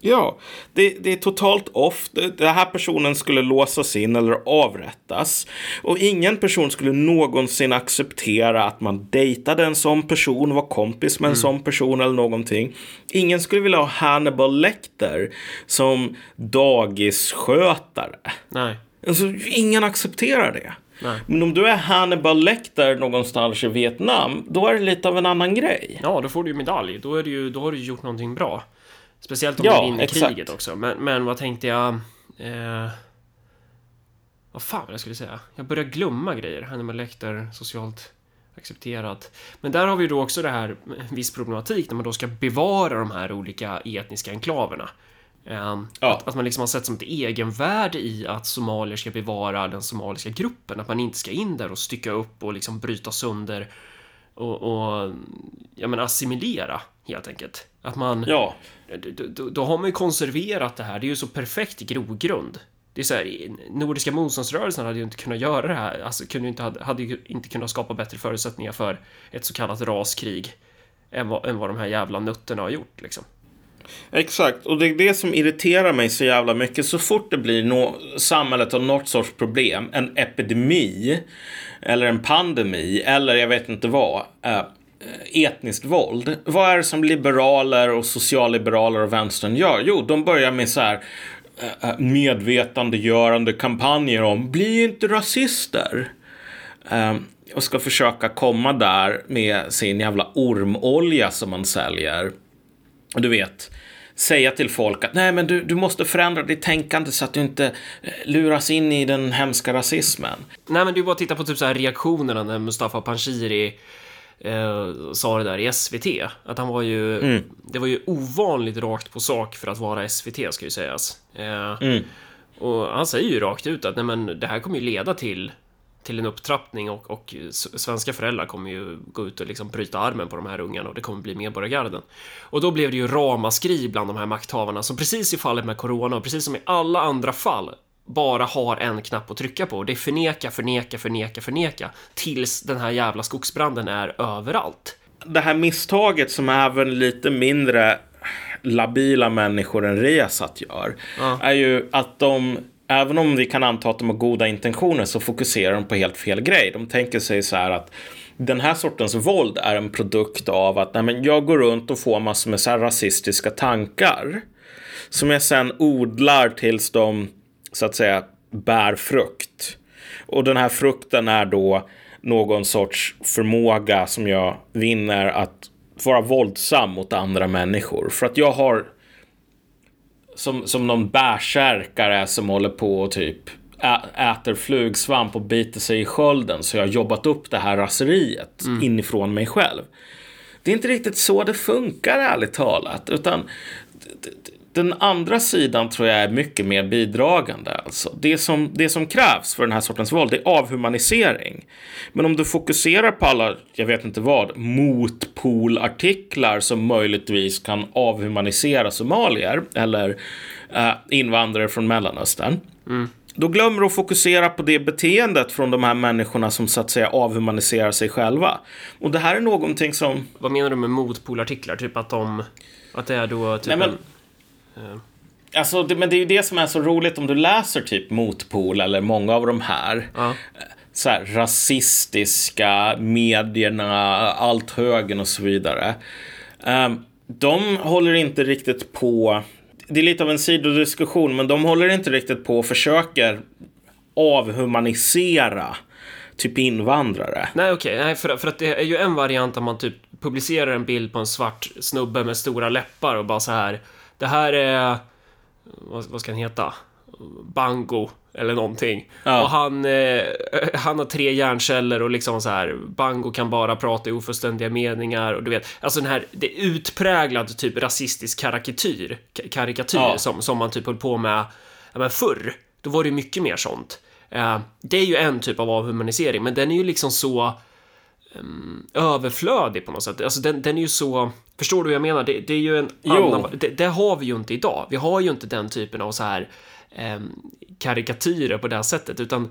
Ja, det är totalt off. Den här personen skulle låsas in eller avrättas. Och ingen person skulle någonsin acceptera att man dejtade en sån person, var kompis med en sån person eller någonting. Ingen skulle vilja ha Hannibal Lecter som dagisskötare. Nej. Alltså, ingen accepterar det. Nej. Men om du är Hannibal Lecter någonstans i Vietnam, då är det lite av en annan grej. Ja, då får du ju medalj. Då har du gjort någonting bra. Speciellt om du är inne i kriget också. Men vad tänkte jag? Vad fan jag skulle säga? Jag börjar glömma grejer. Hannibal Lecter, socialt accepterat. Men där har vi då också det här viss problematik när man då ska bevara de här olika etniska enklaverna. Att man liksom har sett som ett egenvärde i att somalier ska bevara den somaliska gruppen. Att man inte ska in där och stycka upp och liksom bryta sönder och jag menar, assimilera helt enkelt. Att man, då har man ju konserverat det här. Det är ju så perfekt grogrund. Det är så här, nordiska motståndsrörelsen hade ju inte kunnat göra det här. Alltså hade inte kunnat skapa bättre förutsättningar för ett så kallat raskrig än vad de här jävla nötterna har gjort liksom. Exakt, och det är det som irriterar mig så jävla mycket. Så fort det blir samhället har något sorts problem, en epidemi eller en pandemi eller jag vet inte vad, etniskt våld. Vad är det som liberaler och socialliberaler och vänstern gör? Jo, de börjar med så här medvetandegörande kampanjer om bli inte rasister. Och ska försöka komma där med sin jävla ormolja som man säljer. Och du vet, säga till folk att nej men du måste förändra ditt tänkande så att du inte luras in i den hemska rasismen. Nej men du bara titta på typ så här reaktionerna när Mustafa Panjshiri sa det där i SVT. Att han var ju, det var ju ovanligt rakt på sak för att vara SVT ska ju sägas. Och han säger ju rakt ut att nej men det här kommer ju leda till en upptrappning och svenska föräldrar kommer ju gå ut och liksom bryta armen på de här ungarna och det kommer bli medborgargarden. Och då blev det ju ramaskri bland de här makthavarna som precis i fallet med corona och precis som i alla andra fall bara har en knapp att trycka på. Det är förneka tills den här jävla skogsbranden är överallt. Det här misstaget som även lite mindre labila människor än Resat gör är ju att de, även om vi kan anta att de har goda intentioner, så fokuserar de på helt fel grej. De tänker sig så här att den här sortens våld är en produkt av att nej men jag går runt och får massor med så här rasistiska tankar som jag sen odlar tills de så att säga bär frukt. Och den här frukten är då någon sorts förmåga som jag vinner att vara våldsam mot andra människor. För att jag har som någon bärsärkare som håller på och typ äter flugsvamp och biter sig i skölden, så jag har jobbat upp det här raseriet inifrån mig själv. Det är inte riktigt så det funkar ärligt talat, utan den andra sidan tror jag är mycket mer bidragande. Alltså, det som krävs för den här sortens våld är avhumanisering. Men om du fokuserar på alla, jag vet inte vad, motpolartiklar som möjligtvis kan avhumanisera somalier eller invandrare från Mellanöstern. Mm. Då glömmer du att fokusera på det beteendet från de här människorna som så att säga avhumaniserar sig själva. Och det här är någonting som... Vad menar du med motpolartiklar? Typ att de... Att det är då... Typ nej, men... En... Alltså, det, men det är ju det som är så roligt om du läser typ motpol eller många av de här... Ja. Så här, rasistiska medierna, allt högen och så vidare. De håller inte riktigt på... Det är lite av en sidodiskussion, men de håller inte riktigt på och försöker avhumanisera typ invandrare. Nej, okej. Nej, för att det är ju en variant där man typ publicerar en bild på en svart snubbe med stora läppar och bara så här... Det här är... Vad ska han heta? Bango eller någonting. Ja. Och han har 3 hjärnceller och liksom så här, Bango kan bara prata i oförständiga meningar och du vet, alltså den här, det är utpräglad typ rasistisk karikatyr ja. som man typ höll på med, ja, men förr, då var det ju mycket mer sånt. Det är ju en typ av avhumanisering, men den är ju liksom så överflödig på något sätt. Alltså den är ju så, förstår du vad jag menar? Det är ju en annan, det har vi ju inte idag. Vi har ju inte den typen av så här karikatyrer på det här sättet, utan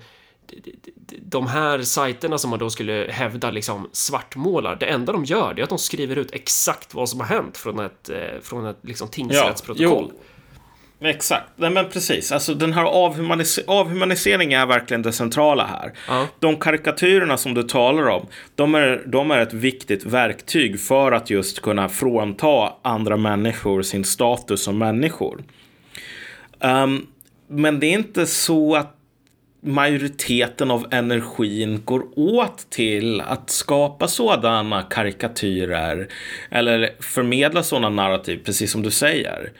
de här sajterna som man då skulle hävda liksom svartmålar, det enda de gör det är att de skriver ut exakt vad som har hänt från ett liksom tingsrättsprotokoll. Ja, exakt. Nej, men precis, alltså den här avhumaniseringen är verkligen det centrala här. De karikatyrerna som du talar om, de är ett viktigt verktyg för att just kunna frånta andra människor sin status som människor. Men det är inte så att majoriteten av energin går åt till att skapa sådana karikatyrer eller förmedla sådana narrativ, precis som du säger.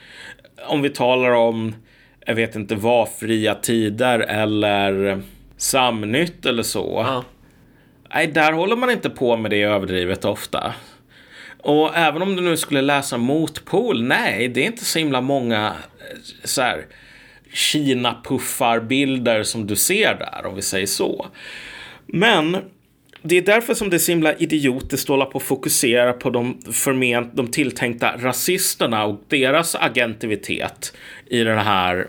Om vi talar om, jag vet inte vad, fria tider eller samnytt eller så. Ja. Nej, där håller man inte på med det överdrivet ofta. Och även om du nu skulle läsa motpol, nej, det är inte så himla många så här Kina-puffarbilder som du ser där, om vi säger så. Men det är därför som det är så himla idiotiskt att hålla på och fokusera på de tilltänkta rasisterna och deras agentivitet i den här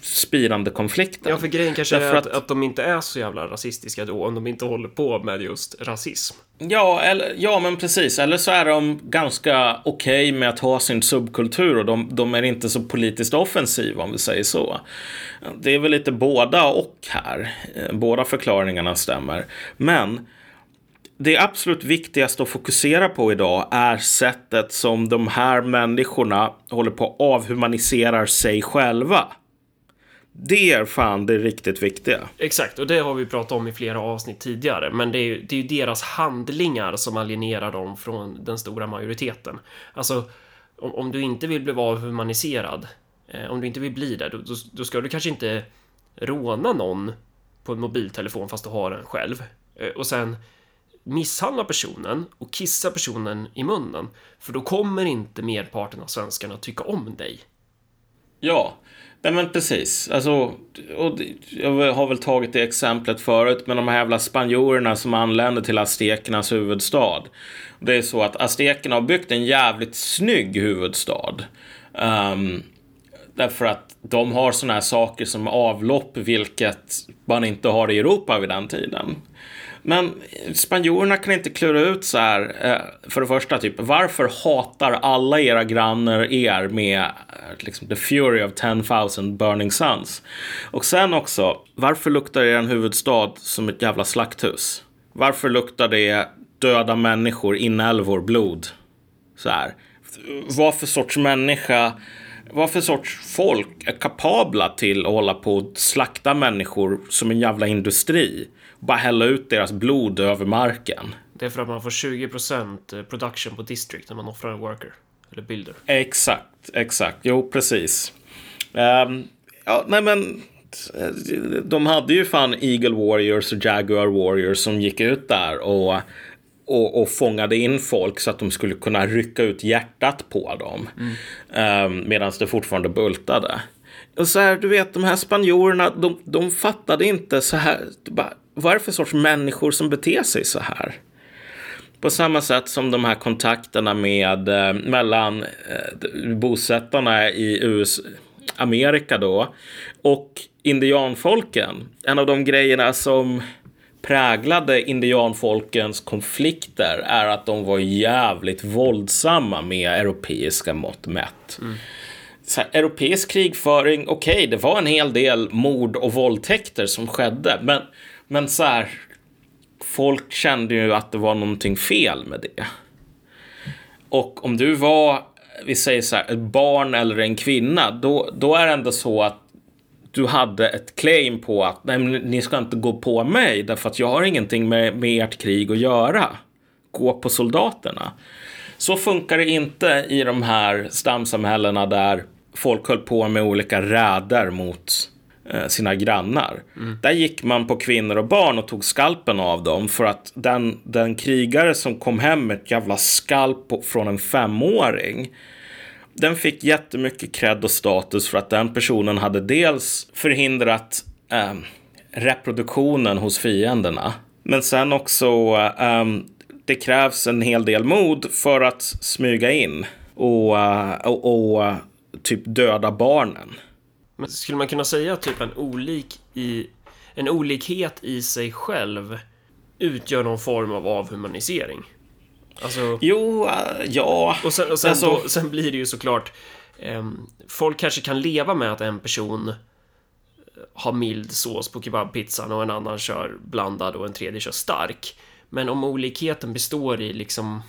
spirande konflikten. Ja, för grejen kanske är att de inte är så jävla rasistiska då, om de inte håller på med just rasism. Ja, men precis. Eller så är de ganska okej med att ha sin subkultur och de är inte så politiskt offensiva, om vi säger så. Det är väl lite båda och här. Båda förklaringarna stämmer. Men det absolut viktigaste att fokusera på idag är sättet som de här människorna håller på att avhumanisera sig själva. Det är fan det riktigt viktiga. Exakt, och det har vi pratat om i flera avsnitt tidigare. Men det är ju deras handlingar som alienerar dem från den stora majoriteten. Alltså, om du inte vill bli avhumaniserad, om du inte vill bli det, då ska du kanske inte råna någon på en mobiltelefon fast du har den själv. Och sen misshandla personen och kissa personen i munnen. För då kommer inte merparten av svenskarna att tycka om dig. Ja, nej men precis. Alltså, och jag har väl tagit det exemplet förut, men de här jävla spanjorerna som anländer till aztekernas huvudstad. Det är så att aztekerna har byggt en jävligt snygg huvudstad. Därför att de har såna här saker som avlopp, vilket man inte har i Europa vid den tiden. Men spanjorerna kan inte klura ut så här, för det första typ, varför hatar alla era grannar er med liksom the fury of 10,000 burning suns? Och sen också, varför luktar er en huvudstad som ett jävla slakthus? Varför luktar det döda människor, inälvor, blod? Så här, vad för sorts människa, vad för sorts folk är kapabla till att hålla på och slakta människor som en jävla industri? Bara hälla ut deras blod över marken. Det är för att man får 20% production på district när man offrar en worker eller builder. Exakt. Jo, precis. Nej men de hade ju fan Eagle Warriors och Jaguar Warriors som gick ut där och fångade in folk så att de skulle kunna rycka ut hjärtat på dem. Medan det fortfarande bultade. Och så här, du vet, de här spanjorerna, de fattade inte så här, bara, vad är det för sorts människor som beter sig så här? På samma sätt som de här kontakterna mellan bosättarna i Amerika då, och indianfolken. En av de grejerna som präglade indianfolkens konflikter är att de var jävligt våldsamma med europeiska mått mätt. Mm. Så här, europeisk krigföring, okej, det var en hel del mord och våldtäkter som skedde, men så här, folk kände ju att det var någonting fel med det. Och om du var, vi säger så här, ett barn eller en kvinna, då är det ändå så att du hade ett claim på att nej, ni ska inte gå på mig därför att jag har ingenting med ert krig att göra. Gå på soldaterna. Så funkar det inte i de här stamsamhällena där folk höll på med olika räder mot sina grannar. Mm. Där gick man på kvinnor och barn och tog skalpen av dem, för att den krigare som kom hem med ett jävla skalp från en 5-åring, den fick jättemycket cred och status för att den personen hade dels förhindrat reproduktionen hos fienderna, men sen också det krävs en hel del mod för att smyga in och typ döda barnen. Men skulle man kunna säga typ en olikhet i sig själv utgör någon form av avhumanisering? Alltså, jo, ja. Och sen, alltså, sen blir det ju såklart folk kanske kan leva med att en person har mild sås på kebabpizzan och en annan kör blandad och en tredje kör stark. Men om olikheten består i liksom,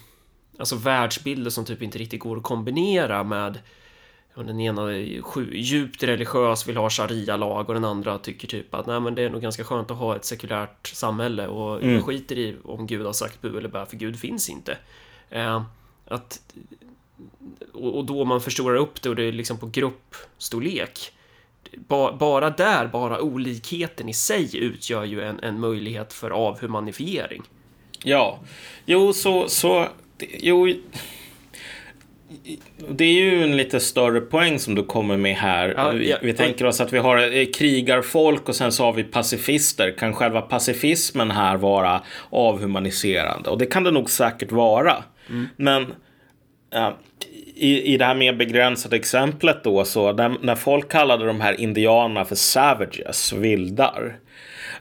alltså världsbilder som typ inte riktigt går att kombinera med, den ena är djupt religiös, vill ha sharia-lag, och den andra tycker typ att nej, men det är nog ganska skönt att ha ett sekulärt samhälle och skiter i om Gud har sagt bu eller bär, för Gud finns inte. Och då man förstorar upp det, och det är liksom på gruppstorlek. Bara olikheten i sig utgör ju en möjlighet för avhumanifiering. Ja, det är ju en lite större poäng som du kommer med här. Ja, vi tänker oss att vi har krigarfolk och sen så har vi pacifister. Kan själva pacifismen här vara avhumaniserande? Och det kan det nog säkert vara. Mm. Men i det här mer begränsade exemplet då, så när folk kallade de här indianerna för savages, vildar,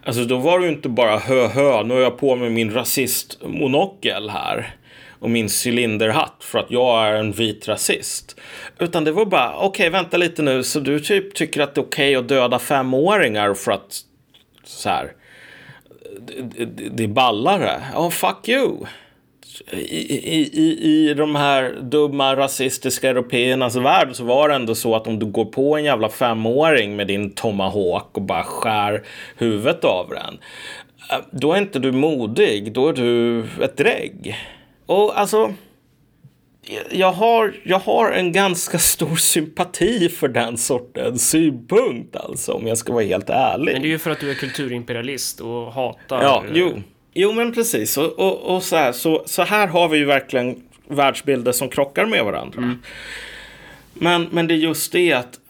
alltså då var det ju inte bara nu är jag på med min rasistmonokel här och min cylinderhatt för att jag är en vit rasist, utan det var bara, okej, vänta lite nu, så du typ tycker att det är okej att döda 5-åringar för att så här, det är ballare. Ja, fuck you. I de här dumma rasistiska européernas värld så var det ändå så att om du går på en jävla 5-åring med din tomahawk och bara skär huvudet av den, då är inte du modig, då är du ett drägg. Och alltså, jag har en ganska stor sympati för den sortens synpunkt, alltså, om jag ska vara helt ärlig. Men det är ju för att du är kulturimperialist och hatar... Ja, jo men precis. Och så här har vi ju verkligen världsbilder som krockar med varandra. Mm. Men det är just det att...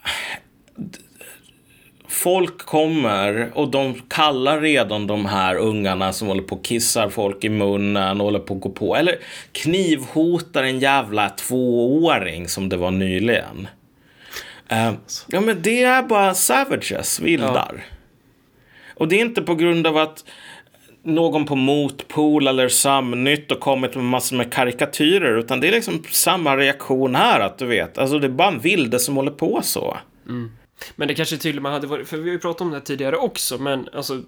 Folk kommer och de kallar redan de här ungarna som håller på och kissar folk i munnen och håller på att gå på. Eller knivhotar en jävla 2-åring som det var nyligen. Ja, men det är bara savages, vildar. Ja. Och det är inte på grund av att någon på Motpol eller Samnytt och kommit med massor med karikatyrer, utan det är liksom samma reaktion här, att du vet. Alltså det är bara en vilde som håller på så. Mm. Men det kanske tydligen man hade varit, för vi har ju pratat om det här tidigare också, men alltså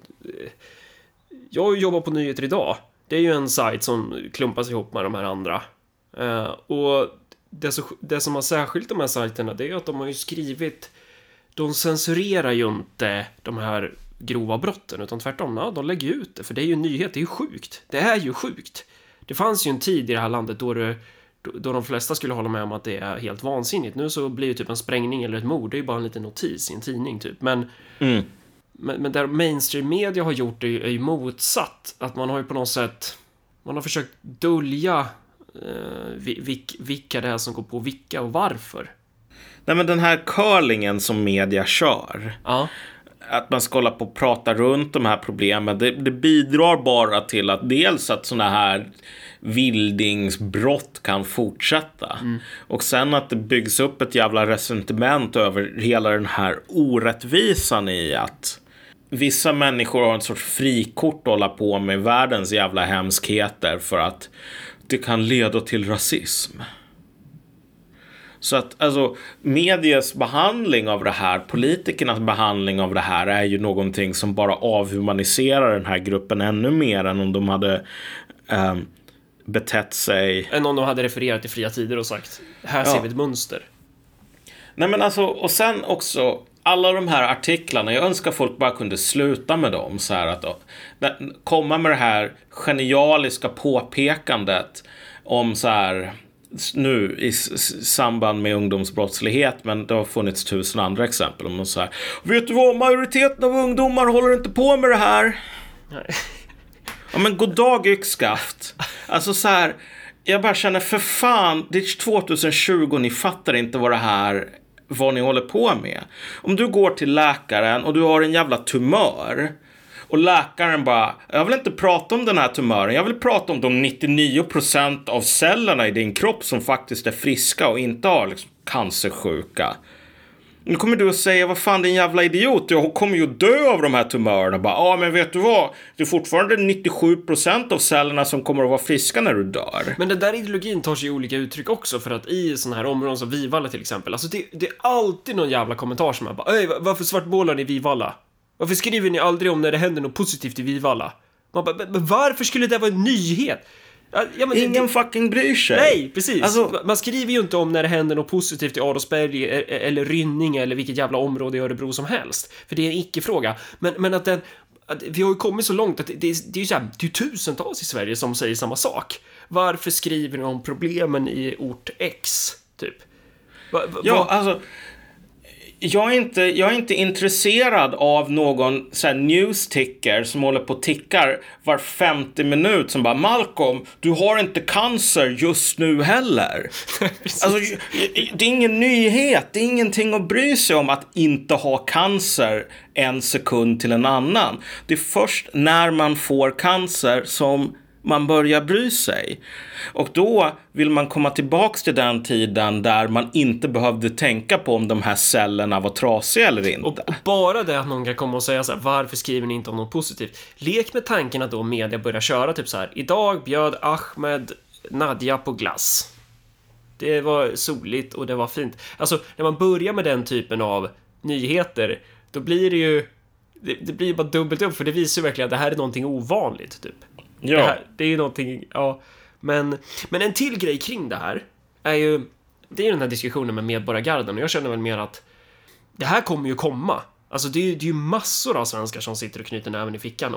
jag jobbar på Nyheter idag. Det är ju en sajt som klumpas ihop med de här andra. Och det som har särskilt de här sajterna, det är att de har ju skrivit, de censurerar ju inte de här grova brotten, utan tvärtom, de lägger ut det, för det är ju en nyhet, det är ju sjukt. Det är ju sjukt. Det fanns ju en tid i det här landet då de flesta skulle hålla med om att det är helt vansinnigt. Nu så blir ju typ en sprängning eller ett mord, det är ju bara en liten notis i en tidning typ. Men där mainstream-media har gjort det är ju motsatt. Att man har ju på något sätt, man har försökt dölja vilka det är som går på vilka och varför. Nej, men den här curlingen som media kör. Ja. att man ska hålla på och prata runt de här problemen, det bidrar bara till att dels att såna här vildingsbrott kan fortsätta, och sen att det byggs upp ett jävla resentiment över hela den här orättvisan i att vissa människor har en sorts frikort att hålla på med världens jävla hemskheter för att det kan leda till rasism. Så att alltså medias behandling av det här, politikernas behandling av det här är ju någonting som bara avhumaniserar den här gruppen ännu mer än om de hade betett sig, än om de hade refererat till Fria Tider och sagt här ser vi ett mönster. Nej men alltså, och sen också alla de här artiklarna, jag önskar folk bara kunde sluta med dem så här, att komma med det här genialiska påpekandet om så här nu i samband med ungdomsbrottslighet, men det har funnits 1000 andra exempel om så här. Vet du vad, majoriteten av ungdomar håller inte på med det här. Nej. Ja men god dag yxskaft. Alltså så här, jag bara känner för fan, det är 2020 och ni fattar inte vad det här, vad ni håller på med. Om du går till läkaren och du har en jävla tumör och läkaren bara, jag vill inte prata om den här tumören, jag vill prata om de 99% av cellerna i din kropp som faktiskt är friska och inte har liksom cancersjuka. Nu kommer du att säga, vad fan din jävla idiot, jag kommer ju dö av de här tumörerna. Ja ah, men vet du vad, det är fortfarande 97% av cellerna som kommer att vara friska när du dör. Men den där ideologin tar sig i olika uttryck också, för att i sådana här områden som Vivalla till exempel, alltså det är alltid någon jävla kommentar som är bara, öj varför svartmålar ni Vivalla? Varför skriver ni aldrig om när det händer något positivt i Vivalla? Man bara, men varför skulle det vara en nyhet? Ja, men ingen fucking bryr sig. Nej, precis. Alltså, man skriver ju inte om när det händer något positivt i Adolfsberg eller Rynninge eller vilket jävla område i Örebro som helst, för det är en icke-fråga. Men att vi har ju kommit så långt att det är så här, det är tusentals i Sverige som säger samma sak. Varför skriver ni om problemen i ort X typ? Alltså Jag är inte intresserad av någon så här news-ticker som håller på och tickar var 50 minut som bara, Malcolm, du har inte cancer just nu heller. Alltså, det är ingen nyhet, det är ingenting att bry sig om att inte ha cancer en sekund till en annan. Det är först när man får cancer som man börjar bry sig. Och då vill man komma tillbaks till den tiden där man inte behövde tänka på om de här cellerna var trasiga eller inte. Och bara det att någon kan komma och säga så här, varför skriver ni inte om något positivt? Lek med tanken att då media börjar köra typ så här, idag bjöd Ahmed Nadja på glass. Det var soligt och det var fint. Alltså när man börjar med den typen av nyheter, då blir det ju det blir bara dubbelt upp, för det visar ju verkligen att det här är någonting ovanligt typ. Ja. Det är ju någonting, ja. Men en till grej kring det här är ju, det är ju den här diskussionen med medborgargarden. Och jag känner väl mer att det här kommer ju komma. Alltså det är ju massor av svenskar som sitter och knyter näven i fickan,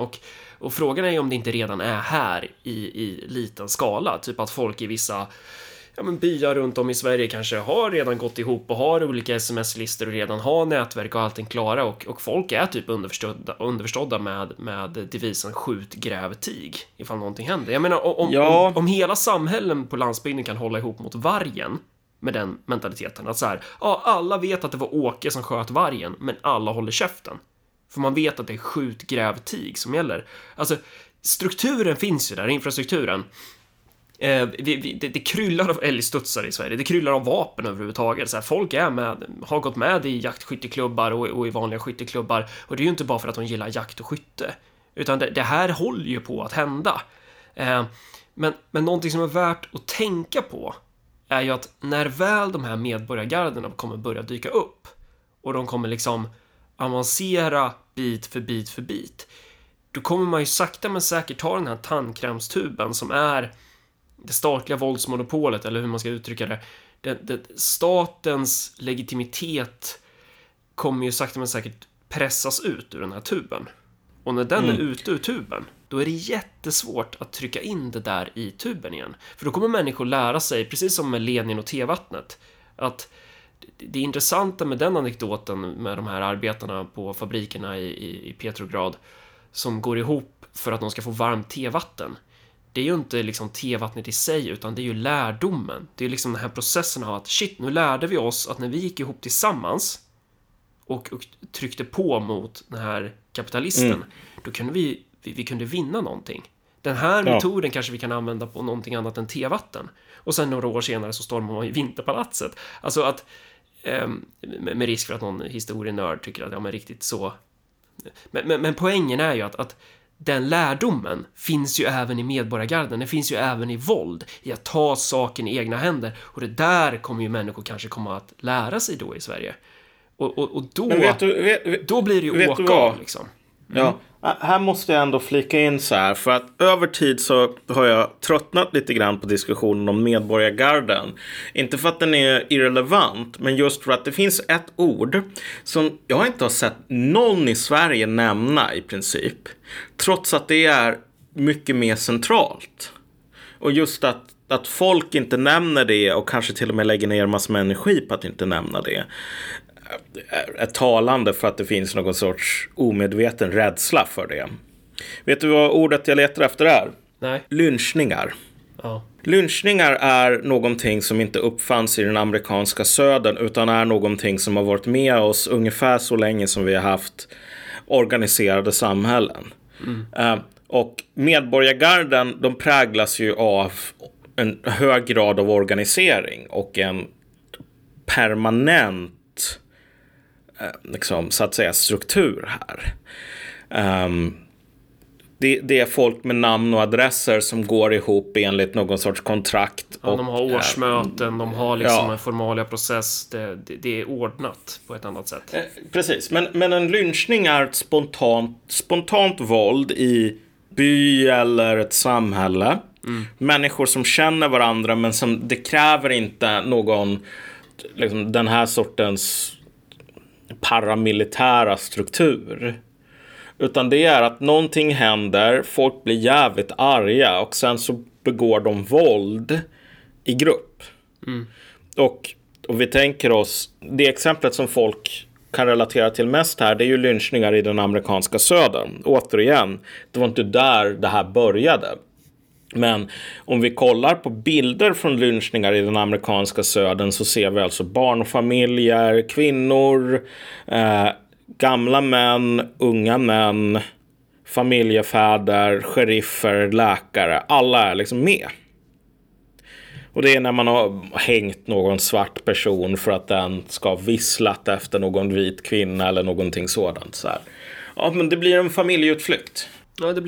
och frågan är ju om det inte redan är här i liten skala. Typ att folk i vissa byar runt om i Sverige kanske har redan gått ihop och har olika sms-listor och redan har nätverk och allting klara, och folk är typ underförstådda med devisen skjut, gräv, tig ifall någonting händer. Jag menar, om hela samhällen på landsbygden kan hålla ihop mot vargen med den mentaliteten att så här, ja, alla vet att det var Åke som sköt vargen, men alla håller käften för man vet att det är skjut, gräv, tig som gäller. Alltså strukturen finns ju där, infrastrukturen. Det kryllar av älgstudsar i Sverige. Det kryllar av vapen överhuvudtaget. Så här, folk är med, har gått med i jaktskytteklubbar och i vanliga skytteklubbar. Och det är ju inte bara för att de gillar jakt och skytte, utan det här håller ju på att hända. Men någonting som är värt att tänka på är ju att när väl de här medborgargarderna kommer börja dyka upp och de kommer liksom avancera bit för bit för bit, då kommer man ju sakta men säkert ta den här tandkrämstuben som är det statliga våldsmonopolet, eller hur man ska uttrycka det. Statens legitimitet kommer ju sakta men säkert pressas ut ur den här tuben. Och när den är ute ur tuben, då är det jättesvårt att trycka in det där i tuben igen. För då kommer människor lära sig, precis som med Lenin och tevattnet, att det intressanta med den anekdoten med de här arbetarna på fabrikerna i Petrograd som går ihop för att de ska få varmt tevatten, det är ju inte liksom tevattnet i sig, utan det är ju lärdomen. Det är liksom den här processen av att shit, nu lärde vi oss att när vi gick ihop tillsammans och tryckte på mot den här kapitalisten, då kunde vi kunde vinna någonting. Den här metoden kanske vi kan använda på någonting annat än tevatten. Och sen några år senare så stormar man i Vinterpalatset. Alltså att med risk för att någon historienörd tycker att ja, men riktigt så. Men poängen är ju att den lärdomen finns ju även i medborgargarden. Den finns ju även i våld, i att ta saken i egna händer. Och det där kommer ju människor kanske komma att lära sig då i Sverige. Och då, då blir det ju åka av liksom. Ja, här måste jag ändå flika in så här, för att över tid så har jag tröttnat lite grann på diskussionen om medborgargarden. Inte för att den är irrelevant, men just för att det finns ett ord som jag inte har sett någon i Sverige nämna i princip, trots att det är mycket mer centralt. Och just att folk inte nämner det och kanske till och med lägger ner en massa energi på att inte nämna det, är talande för att det finns någon sorts omedveten rädsla för det. Vet du vad ordet jag letar efter är? Nej. Lynchningar. Oh. Lynchningar är någonting som inte uppfanns i den amerikanska södern, utan är någonting som har varit med oss ungefär så länge som vi har haft organiserade samhällen. Och medborgargarden, de präglas ju av en hög grad av organisering och en permanent liksom, så att säga, struktur här. Det är folk med namn och adresser som går ihop enligt någon sorts kontrakt. Ja, och de har årsmöten, de har liksom en formalia process. Det är ordnat på ett annat sätt. Precis, men en lynchning är ett spontant våld i by eller ett samhälle. Människor som känner varandra, men som det kräver inte någon liksom, den här sortens paramilitära struktur, utan det är att någonting händer, folk blir jävligt arga och sen så begår de våld i grupp. Och vi tänker oss det exemplet som folk kan relatera till mest här, det är ju lynchningar i den amerikanska södern. Återigen, det var inte där det här började, men om vi kollar på bilder från lynchningar i den amerikanska södern så ser vi alltså barnfamiljer, kvinnor, gamla män, unga män, familjefäder, sheriffer, läkare. Alla är liksom med. Och det är när man har hängt någon svart person för att den ska ha visslat efter någon vit kvinna eller någonting sådant. Så här. Ja, men det blir en familjeutflykt. Ja, det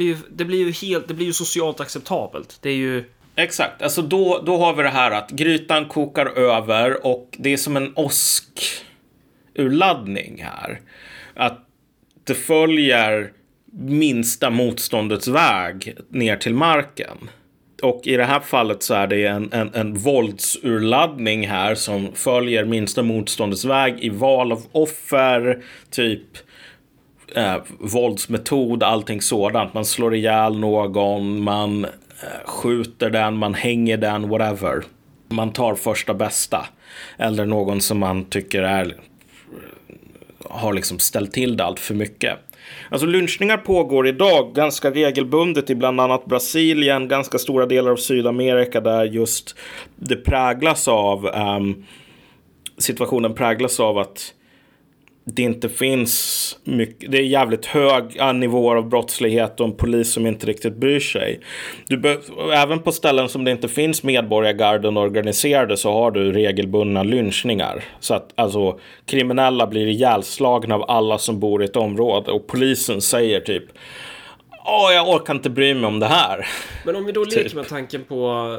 blir ju socialt acceptabelt. Det är ju... Exakt, alltså då har vi det här att grytan kokar över och det är som en åskurladdning här. Att det följer minsta motståndets väg ner till marken. Och i det här fallet så är det en våldsurladdning här som följer minsta motståndets väg i val av offer, typ... våldsmetod, allting sådant. Man slår ihjäl någon, man skjuter den, man hänger den, whatever. Man tar första bästa eller någon som man tycker har liksom ställt till det allt för mycket. Alltså lynchningar pågår idag ganska regelbundet i bland annat Brasilien, ganska stora delar av Sydamerika, där just det präglas av situationen präglas av att det inte finns mycket, det är jävligt hög nivåer av brottslighet och en polis som inte riktigt bryr sig. Även på ställen som det inte finns medborgargarden organiserade så har du regelbundna lynchningar. Så att alltså, kriminella blir ihjälslagna av alla som bor i ett område och polisen säger typ jag orkar inte bry mig om det här. Men om vi då leker med tanken på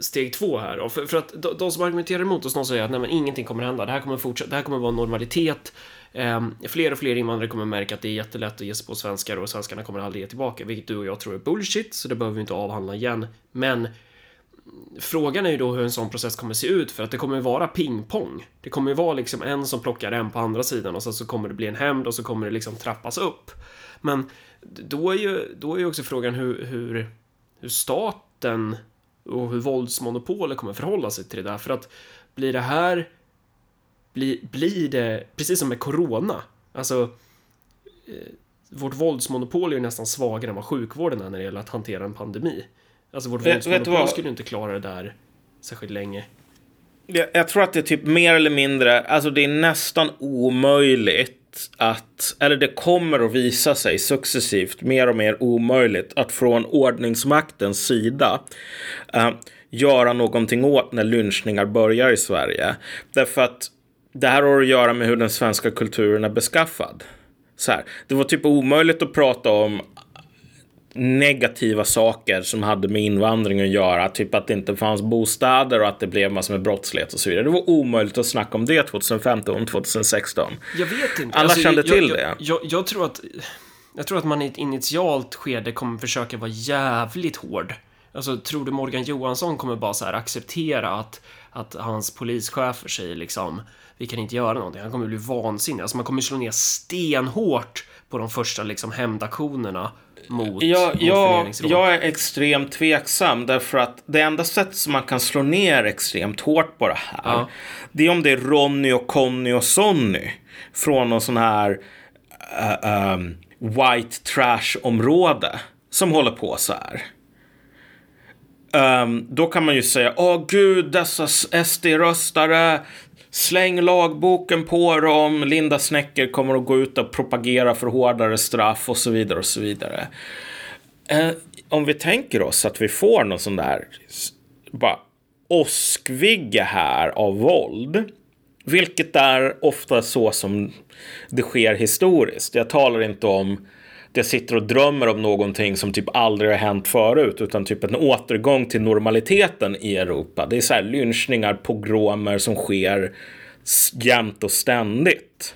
steg 2 här då, för att de som argumenterar emot oss, någon säger att nej, men ingenting kommer hända, det här kommer fortsätta, det här kommer vara normalitet, fler och fler invandrare kommer märka att det är jättelätt att ge sig på svenskar och svenskarna kommer aldrig ge tillbaka, vilket du och jag tror är bullshit, så det behöver vi inte avhandla igen. Men frågan är ju då hur en sån process kommer se ut, för att det kommer vara pingpong. Det kommer vara liksom en som plockar en på andra sidan och sen så kommer det bli en hämnd och så kommer det liksom trappas upp. Men då är ju också frågan hur staten och hur våldsmonopolet kommer förhålla sig till det där. För att blir det precis som med corona, alltså vårt våldsmonopol är ju nästan svagare än vad sjukvården är när det gäller att hantera en pandemi. Alltså vårt våldsmonopol skulle inte klara det där särskilt länge. Jag tror att det är typ mer eller mindre, alltså det är nästan omöjligt att, eller det kommer att visa sig successivt mer och mer omöjligt att från ordningsmaktens sida göra någonting åt när lynchningar börjar i Sverige. Därför att det här har att göra med hur den svenska kulturen är beskaffad. Så här, det var typ omöjligt att prata om negativa saker som hade med invandring att göra, typ att det inte fanns bostäder och att det blev massor med brottslighet och så vidare. Det var omöjligt att snacka om det 2015, 2016. Jag vet inte. Alla kände det. Jag tror att man i ett initialt skede kommer försöka vara jävligt hård. Alltså, tror du Morgan Johansson kommer bara så här acceptera att hans polischefer säger liksom, vi kan inte göra någonting, han kommer bli vansinnig. Alltså man kommer slå ner stenhårt på de första liksom hämndaktionerna mot jag är extremt tveksam, därför att det enda sätt som man kan slå ner extremt hårt på det här, ja, det är om det är Ronny och Conny och Sonny från någon sån här white trash-område som håller på så här. Då kan man ju säga, åh gud, dessa SD-röstare, släng lagboken på dem, Linda Snäcker kommer att gå ut och propagera för hårdare straff och så vidare och så vidare. Om vi tänker oss att vi får någon sån där bara åskvigge här av våld, vilket är ofta så som det sker historiskt. Jag talar inte om jag sitter och drömmer om någonting som typ aldrig har hänt förut, utan typ en återgång till normaliteten i Europa. Det är så här lynchningar, pogromer som sker jämt och ständigt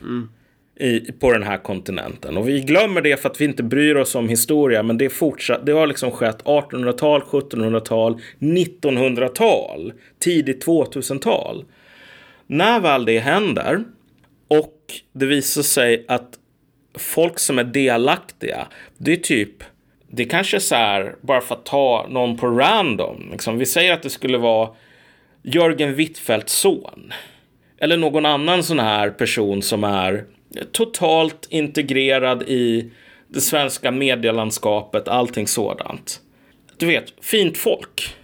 på den här kontinenten. Och vi glömmer det för att vi inte bryr oss om historia, men det har liksom skett 1800-tal, 1700-tal, 1900-tal, tidigt 2000-tal. När väl det händer och det visar sig att folk som är delaktiga, det är typ, det är kanske så här, bara för att ta någon på random liksom, vi säger att det skulle vara Jörgen Wittfeldts son eller någon annan sån här person som är totalt integrerad i det svenska medielandskapet, allting sådant, du vet, fint folk.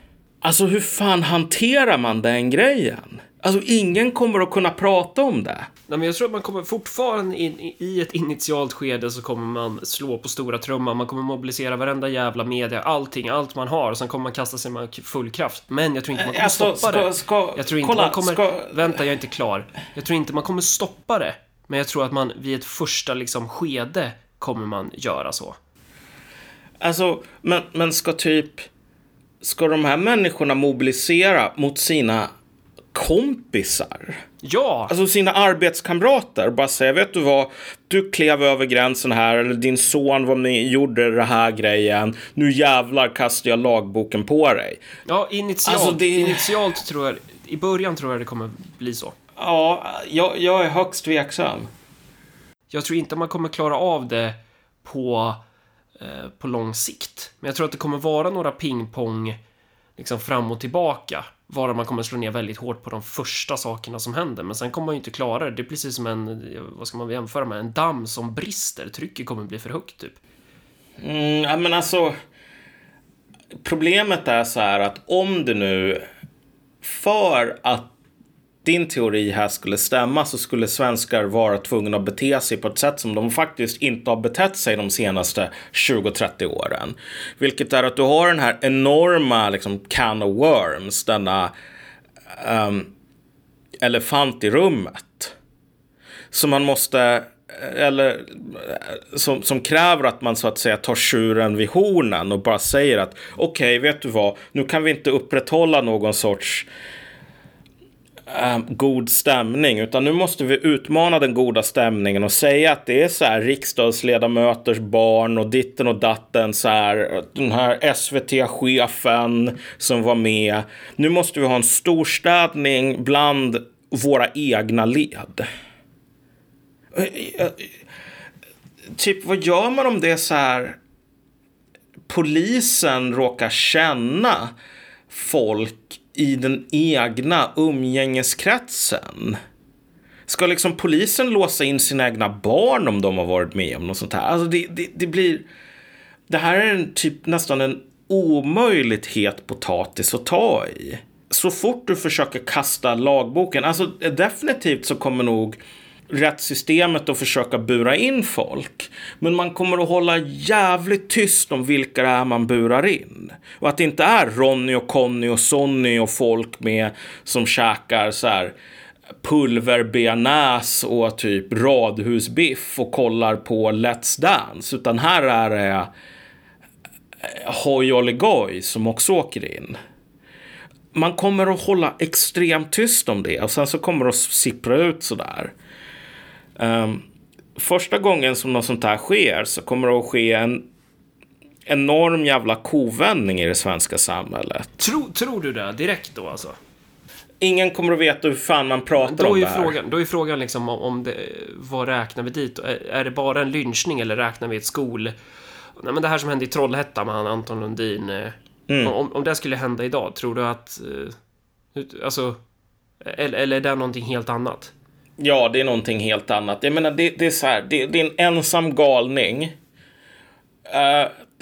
Alltså hur fan hanterar man den grejen? Alltså ingen kommer att kunna prata om det. Nej, men jag tror att man kommer fortfarande i ett initialt skede så kommer man slå på stora trumman. Man kommer mobilisera varenda jävla media, allting, allt man har. Och sen kommer man kasta sig med full kraft. Men jag tror inte man kommer stoppa det. Jag tror inte man kommer... Vänta, jag är inte klar. Jag tror inte man kommer stoppa det. Men jag tror att man vid ett första liksom skede kommer man göra så. Alltså, men ska de här människorna mobilisera mot sina kompisar? Ja. Alltså sina arbetskamrater. Bara säga, vet du vad, du klev över gränsen här, eller din son, vad ni gjorde det här grejen, nu jävlar kastar jag lagboken på dig. Ja, initialt tror jag, i början tror jag det kommer bli så. Ja, jag är högst tveksam. Jag tror inte man kommer klara av det på lång sikt. Men jag tror att det kommer vara några pingpong liksom fram och tillbaka, vara man kommer slå ner väldigt hårt på de första sakerna som händer, men sen kommer man ju inte klara det. Det är precis som vad ska man jämföra med, en damm som brister, trycket kommer bli för högt typ. Ja, men alltså problemet är så här att om det nu, för att din teori här skulle stämma, så skulle svenskar vara tvungna att bete sig på ett sätt som de faktiskt inte har betett sig de senaste 20-30 åren. Vilket är att du har den här enorma liksom can of worms, denna elefant i rummet. Som man måste, eller som kräver att man så att säga tar tjuren vid hornen och bara säger att okej, vet du vad, nu kan vi inte upprätthålla någon sorts god stämning, utan nu måste vi utmana den goda stämningen och säga att det är så här riksdagsledamöters barn och ditten och datten, så här, den här SVT-chefen som var med. Nu måste vi ha en storstädning bland våra egna led. Typ, vad gör man om det är så här, polisen råkar känna folk i den egna umgängeskretsen? Ska liksom polisen låsa in sina egna barn om de har varit med om något sånt här? Alltså det blir... Det här är en typ nästan en omöjlighet potatis att ta i. så fort du försöker kasta lagboken, alltså definitivt så kommer nog rättssystemet att försöka bura in folk, men man kommer att hålla jävligt tyst om vilka det är man burar in. Och att det inte är Ronny och Conny och Sonny och folk med som käkar så här pulverbearnaise och typ radhusbiff och kollar på Let's Dance, utan här är det hoj oligoj som också åker in. Man kommer att hålla extremt tyst om det och sen så kommer det att sippra ut sådär. Första gången som något sånt här sker så kommer det att ske en enorm jävla kovändning i det svenska samhället. Tror du det direkt då alltså? Ingen kommer att veta hur fan man pratar om det här. Då är frågan liksom om det, vad räknar vi dit? Är det bara en lynchning eller räknar vi ett nej, men det här som hände i Trollhättan med han Anton Lundin. Om det skulle hända idag, tror du att alltså, eller är det någonting helt annat? Ja, det är någonting helt annat. Jag menar, det är så här, det är en ensam galning.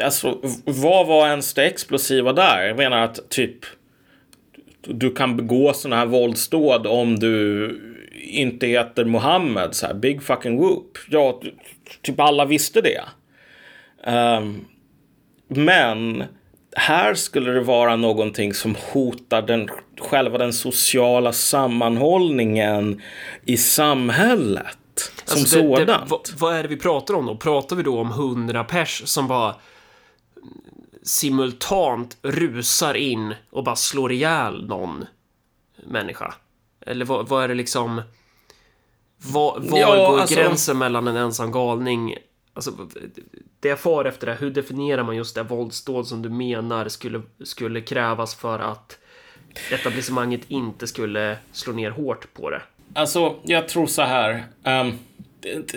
Alltså, vad var ens det explosiva där? Jag menar att typ du kan begå såna här våldsdåd om du inte heter Mohammed, så här, big fucking whoop. Ja, typ alla visste det. Men här skulle det vara någonting som hotar den sociala sammanhållningen i samhället som alltså sådant. Vad är det vi pratar om då? Pratar vi då om 100 pers som bara simultant rusar in och bara slår ihjäl någon människa? Eller vad är det liksom? Var går alltså gränsen mellan en ensam galning? Alltså, det jag far efter det, hur definierar man just det våldsdåd som du menar skulle krävas för att etablissemanget inte skulle slå ner hårt på det? Alltså, jag tror så här.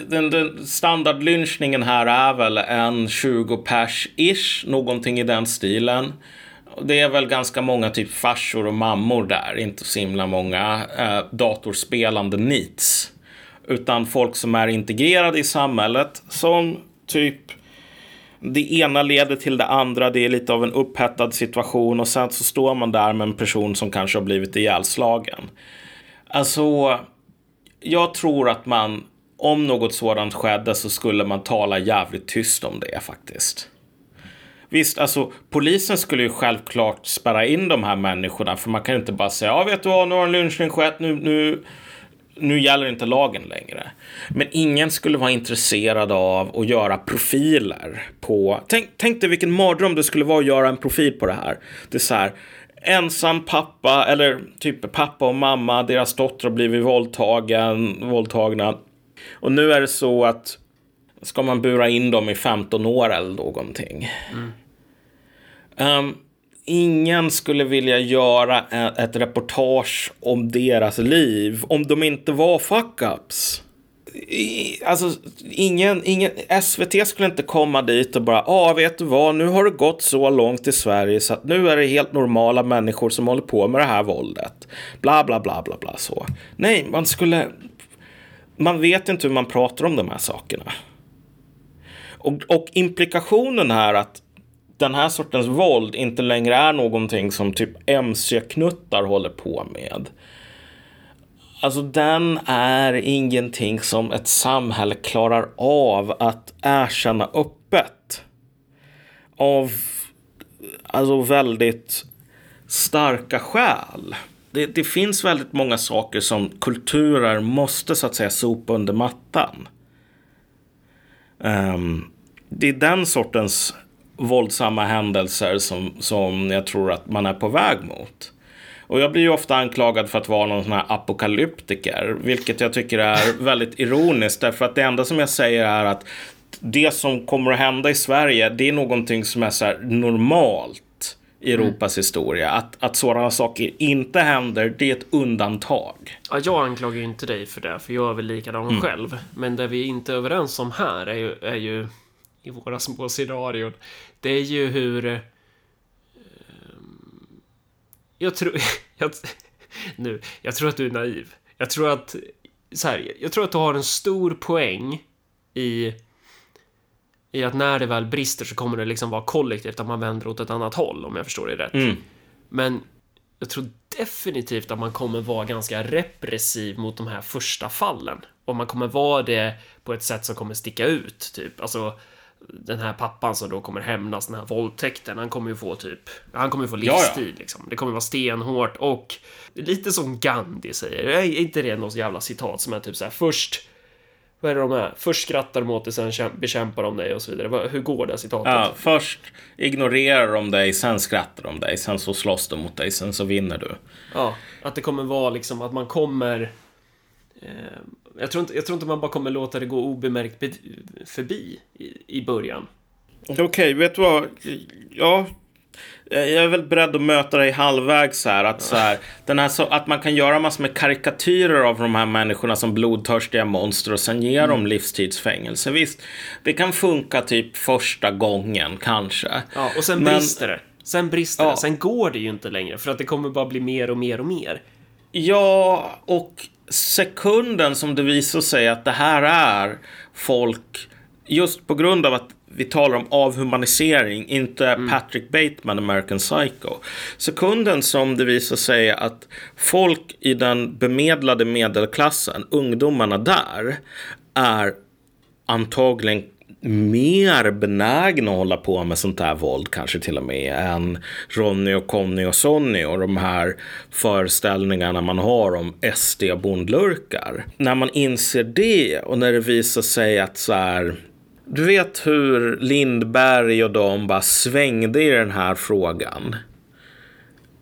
Den standardlynchningen här är väl en 20 pers-ish, någonting i den stilen. Det är väl ganska många typ farsor och mammor där, inte så himla många datorspelande nits. Utan folk som är integrerade i samhället, som typ det ena leder till det andra. Det är lite av en upphettad situation och sen så står man där med en person som kanske har blivit ihjälslagen. Alltså, jag tror att man, om något sådant skedde, så skulle man tala jävligt tyst om det faktiskt. Visst, alltså polisen skulle ju självklart spärra in de här människorna, för man kan ju inte bara säga, ja vet du vad, nu har en lynchning skett, nu gäller inte lagen längre. Men ingen skulle vara intresserad av att göra profiler på... Tänk dig vilken mardröm det skulle vara att göra en profil på det här. Det är så här, ensam pappa, eller typ pappa och mamma, deras dotter har blivit våldtagna. Och nu är det så att ska man bura in dem i 15 år eller någonting. Ingen skulle vilja göra ett reportage om deras liv om de inte var fuck-ups. Alltså, ingen SVT skulle inte komma dit och bara, vet du vad, nu har det gått så långt i Sverige så att nu är det helt normala människor som håller på med det här våldet. Bla, bla, bla, bla, bla, så. Nej, man vet inte hur man pratar om de här sakerna. Och implikationen här att den här sortens våld inte längre är någonting som typ MC-knuttar håller på med. Alltså, den är ingenting som ett samhälle klarar av att erkänna öppet. Av alltså väldigt starka skäl. Det finns väldigt många saker som kulturer måste så att säga sopa under mattan. Det är den sortens våldsamma händelser som jag tror att man är på väg mot. Och jag blir ju ofta anklagad för att vara någon sån här apokalyptiker, vilket jag tycker är väldigt ironiskt, därför att det enda som jag säger är att det som kommer att hända i Sverige, det är någonting som är så här normalt i Europas historia. Att sådana saker inte händer, det är ett undantag. Ja, jag anklagar ju inte dig för det, för jag är väl likadan själv. Men det vi inte är överens om här är ju i våra små scenarion, det är ju hur jag tror att du är naiv. Jag tror att du har en stor poäng i att när det väl brister så kommer det liksom vara kollektivt, att man vänder åt ett annat håll, om jag förstår det rätt. Men jag tror definitivt att man kommer vara ganska repressiv mot de här första fallen. Och man kommer vara det på ett sätt som kommer sticka ut, typ. Alltså, den här pappan som då kommer hämnas, den här våldtäkten, han kommer ju få livstid, ja. Liksom. Det kommer vara stenhårt och lite som Gandhi säger. Det är inte det något jävla citat som är typ så här: först skrattar de åt dig, sen bekämpar de dig och så vidare. Hur går det citatet? Ja, först ignorerar de dig, sen skrattar de dig, sen så slåss de mot dig, sen så vinner du. Ja, att det kommer vara liksom att man kommer... Jag tror inte man bara kommer låta det gå obemärkt förbi i början. Okej, vet du vad? Ja, jag är väl beredd att möta dig halvvägs här, att man kan göra massor med karikatyrer av de här människorna som blodtörstiga monster och sen ge dem livstidsfängelse. Visst, det kan funka typ första gången kanske. Ja, och sen brister det. Sen går det ju inte längre, för att det kommer bara bli mer och mer och mer. Ja, och sekunden som det visar sig att det här är folk, just på grund av att vi talar om avhumanisering, inte Patrick Bateman, American Psycho. Sekunden som det visar sig att folk i den bemedlade medelklassen, ungdomarna där, är antagligen mer benägna att hålla på med sånt här våld, kanske till och med, än Ronny och Conny och Sonny och de här föreställningarna man har om SD-bondlurkar. När man inser det, och när det visar sig att så här... Du vet hur Lindberg och de bara svängde i den här frågan.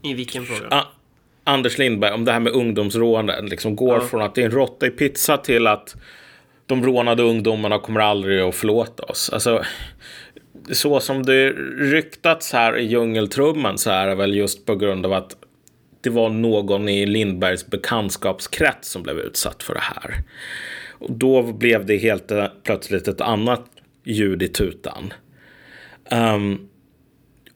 I vilken fråga? Anders Lindberg, om det här med ungdomsrånen, liksom går från att det är en råtta i pizza till att de rånade ungdomarna kommer aldrig att förlåta oss. Alltså, så som det ryktats här i djungeltrumman, så är det väl just på grund av att det var någon i Lindbergs bekantskapskrets som blev utsatt för det här. Och då blev det helt plötsligt ett annat ljud i tutan.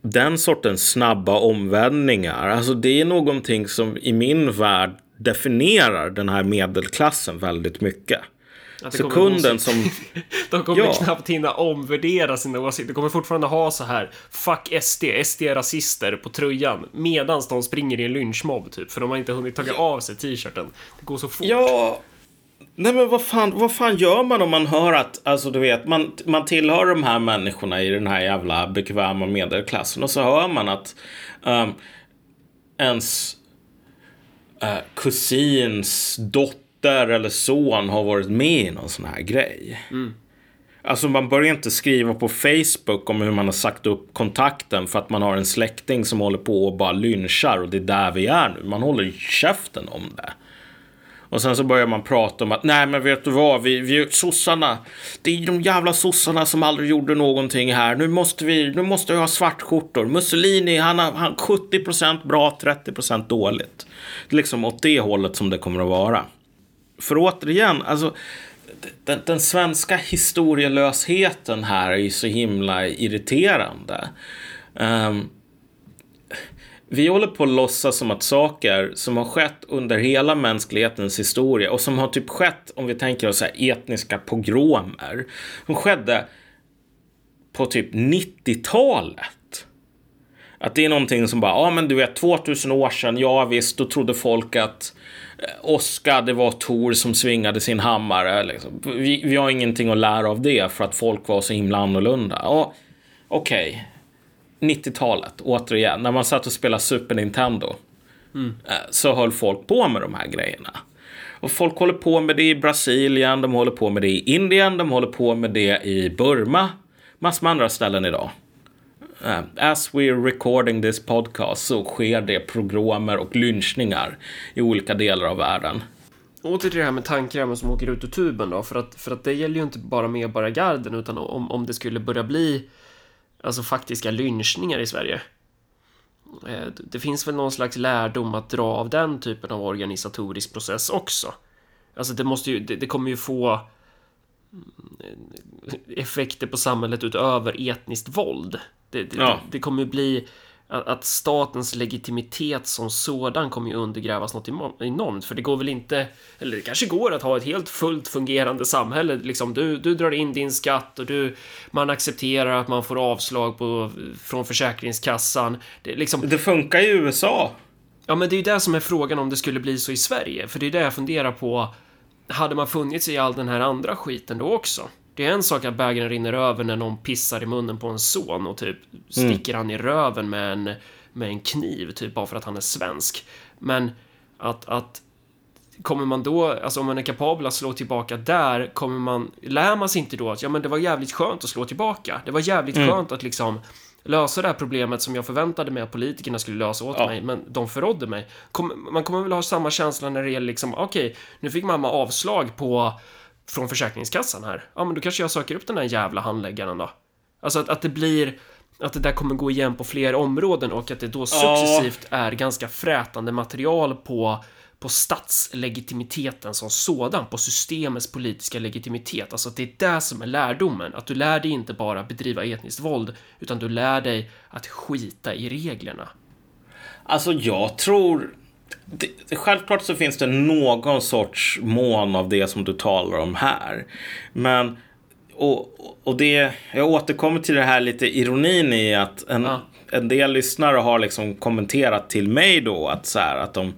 Den sortens snabba omvändningar, alltså det är någonting som i min värld definierar den här medelklassen väldigt mycket. Sekunden som... De kommer knappt hinna omvärdera sina åsikter. De kommer fortfarande ha så här: fuck SD är rasister på tröjan, medan de springer i en lynchmobb typ, för de har inte hunnit ta av sig t-shirten. Det går så fort. Ja. Nej, men vad fan gör man om man hör att, alltså du vet, man tillhör de här människorna i den här jävla bekväma medelklassen, och så hör man att ens kusins dotter eller son har varit med i någon sån här grej. Alltså man börjar inte skriva på Facebook om hur man har sagt upp kontakten för att man har en släkting som håller på och bara lynchar, och det är där vi är nu. Man håller käften om det. Och sen så börjar man prata om att nej, men vet du vad, vi sossarna, det är de jävla sossarna som aldrig gjorde någonting här. Nu måste vi ha svartskjortor. Mussolini, han 70% bra, 30% dåligt. Liksom åt det hållet som det kommer att vara. För återigen, alltså den svenska historielösheten här är ju så himla irriterande. Vi håller på att låtsas som att saker som har skett under hela mänsklighetens historia, och som har typ skett, om vi tänker oss så här, etniska pogromer som skedde på typ 90-talet, att det är någonting som bara, ja men du vet, 2000 år sedan, ja visst, då trodde folk att Oskar, det var Thor som svingade sin hammare liksom. Vi har ingenting att lära av det, för att folk var så himla annorlunda. Ja, okej. 90-talet, återigen, när man satt och spelade Super Nintendo, så höll folk på med de här grejerna. Och folk håller på med det i Brasilien, de håller på med det i Indien, de håller på med det i Burma, massor med andra ställen idag. As we're recording this podcast så sker det pogromer och lynchningar i olika delar av världen. Åter till det här med tankrämmen som åker ut ur tuben då, för att det gäller ju inte bara med bara garden, utan om det skulle börja bli alltså faktiska lynchningar i Sverige. Det finns väl någon slags lärdom att dra av den typen av organisatorisk process också. Alltså det kommer ju få effekter på samhället utöver etniskt våld. Det kommer ju bli att statens legitimitet som sådan kommer ju undergrävas något enormt, för det går väl inte, eller det kanske går att ha ett helt fullt fungerande samhälle liksom, du drar in din skatt och man accepterar att man får avslag från Försäkringskassan. Det funkar i USA. Ja, men det är ju det som är frågan om det skulle bli så i Sverige. För det är det jag funderar på. Hade man funnits i all den här andra skiten då också? Det är en sak att bägaren rinner över när någon pissar i munnen på en son och typ sticker han i röven med en kniv typ bara för att han är svensk. Men att kommer man då, alltså om man är kapabel att slå tillbaka där, lär man sig inte då att ja, men det var jävligt skönt att slå tillbaka. Det var jävligt skönt att liksom lösa det här problemet som jag förväntade mig att politikerna skulle lösa åt mig, men de förrådde mig. Man kommer väl ha samma känsla när det gäller liksom, okej, nu fick mamma avslag från Försäkringskassan här. Ja, men då kanske jag söker upp den där jävla handläggaren då. Alltså att det blir, att det där kommer gå igen på fler områden och att det då successivt är ganska frätande material på statslegitimiteten som sådan, på systemets politiska legitimitet. Alltså att det är det som är lärdomen. Att du lär dig inte bara bedriva etniskt våld, utan du lär dig att skita i reglerna. Alltså jag tror... självklart så finns det någon sorts mån av det som du talar om här. Men... Och det, jag återkommer till det här lite ironin i att en del lyssnare har liksom kommenterat till mig då att, så här, att de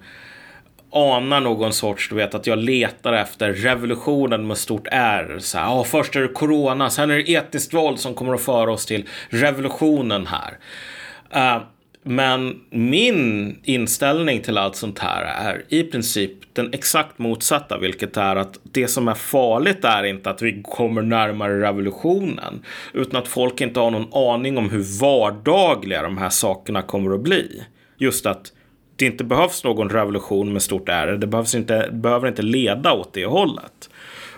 anar någon sorts, du vet, att jag letar efter revolutionen med stort R. Så här, först är det corona, sen är det etniskt våld som kommer att föra oss till revolutionen här. Men min inställning till allt sånt här är i princip den exakt motsatta, vilket är att det som är farligt är inte att vi kommer närmare revolutionen, utan att folk inte har någon aning om hur vardagliga de här sakerna kommer att bli. Just att det inte behövs någon revolution med stort R, det behöver inte leda åt det hållet.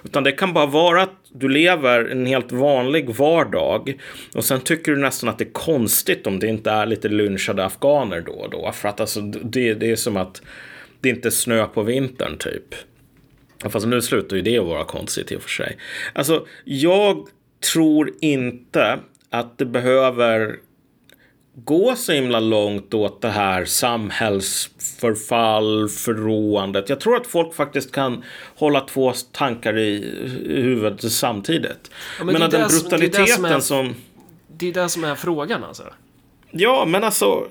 Utan det kan bara vara att du lever en helt vanlig vardag och sen tycker du nästan att det är konstigt om det inte är lite lunchade afghaner då och då. För att alltså, det är som att det inte är snö på vintern typ. Fast nu slutar ju det att vara konstigt i och för sig. Alltså jag tror inte att det behöver gå så himla långt åt det här samhällsförfall, förråandet. Jag tror att folk faktiskt kan hålla två tankar i huvudet samtidigt. Ja, men att den brutaliteten som... Det är det som är frågan alltså. Ja, men alltså...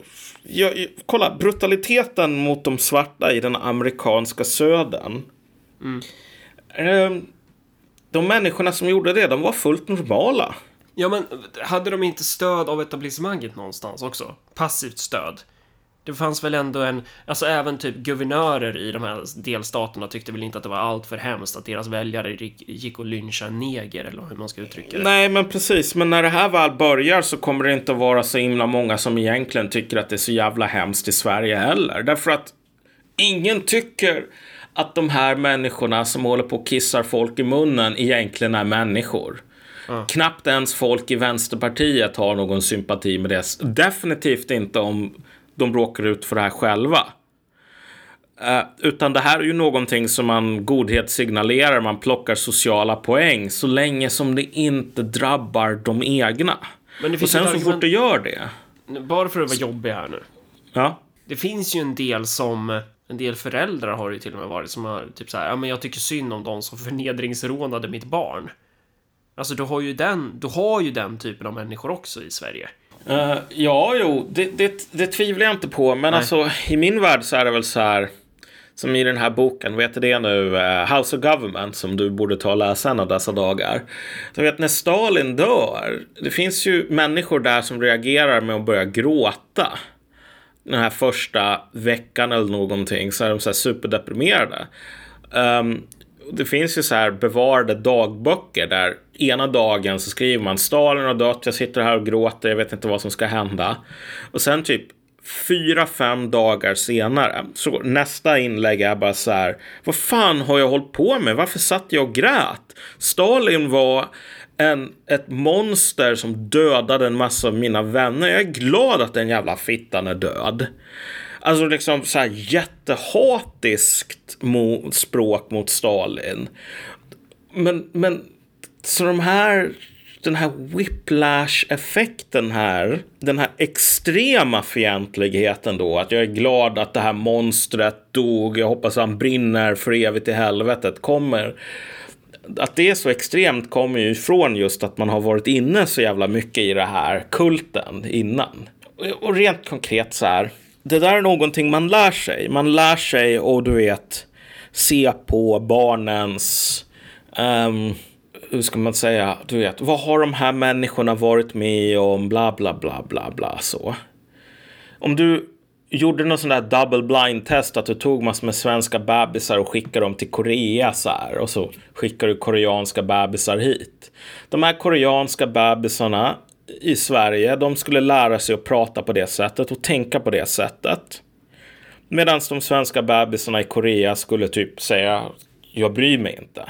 kolla, brutaliteten mot de svarta i den amerikanska södern. De människorna som gjorde det, de var fullt normala. Ja, men hade de inte stöd av etablissemanget någonstans också? Passivt stöd. Det fanns väl ändå alltså även typ guvernörer i de här delstaterna tyckte väl inte att det var allt för hemskt att deras väljare gick och lynchade neger, eller hur man ska uttrycka det. Nej, men precis. Men när det här väl börjar så kommer det inte vara så himla många som egentligen tycker att det är så jävla hemskt i Sverige heller. Därför att ingen tycker att de här människorna som håller på och kissar folk i munnen egentligen är människor. Knappt ens folk i Vänsterpartiet har någon sympati med det. Definitivt inte om de råkar ut för det här själva. Utan det här är ju någonting som man godhetssignalerar. Man plockar sociala poäng så länge som det inte drabbar de egna. Men det finns, och sen så fort du gör det... Bara för att vara jobbig här nu. Ja. Det finns ju en del som... En del föräldrar har ju till och med varit som har typ så här... Ja, men jag tycker synd om de som förnedringsrånade mitt barn. Alltså du har ju den typen av människor också i Sverige. Det tvivlar jag inte på. Men alltså, i min värld så är det väl så här, som i den här boken, vet du det nu, House of Government, som du borde ta och läsa en av dessa dagar. Så vet, när Stalin dör, det finns ju människor där som reagerar med att börja gråta. Den här första veckan eller någonting, så är de så här superdeprimerade. Det finns ju så här bevarade dagböcker där ena dagen så skriver man Stalin har dött, jag sitter här och gråter, jag vet inte vad som ska hända. Och sen typ 4-5 dagar senare så nästa inlägg är bara så här: vad fan har jag hållit på med? Varför satt jag och grät? Stalin var ett monster som dödade en massa av mina vänner. Jag är glad att den jävla fittan är död. Alltså liksom så här jättehatiskt språk mot Stalin. Men så den här whiplash-effekten här, den här extrema fientligheten då, att jag är glad att det här monstret dog, jag hoppas han brinner för evigt i helvetet, kommer att det är så extremt kommer ju ifrån just att man har varit inne så jävla mycket i det här kulten innan. Och rent konkret så här, det där är någonting man lär sig. Man lär sig och du vet, se på barnens hur ska man säga, du vet, vad har de här människorna varit med om, bla bla bla bla bla så. Om du gjorde någon sån där double blind test att du tog massor med svenska bebisar och skickade dem till Korea så här, och så skickar du koreanska bebisar hit. De här koreanska bebisarna i Sverige, de skulle lära sig att prata på det sättet och tänka på det sättet. Medan de svenska bebisarna i Korea skulle typ säga, jag bryr mig inte.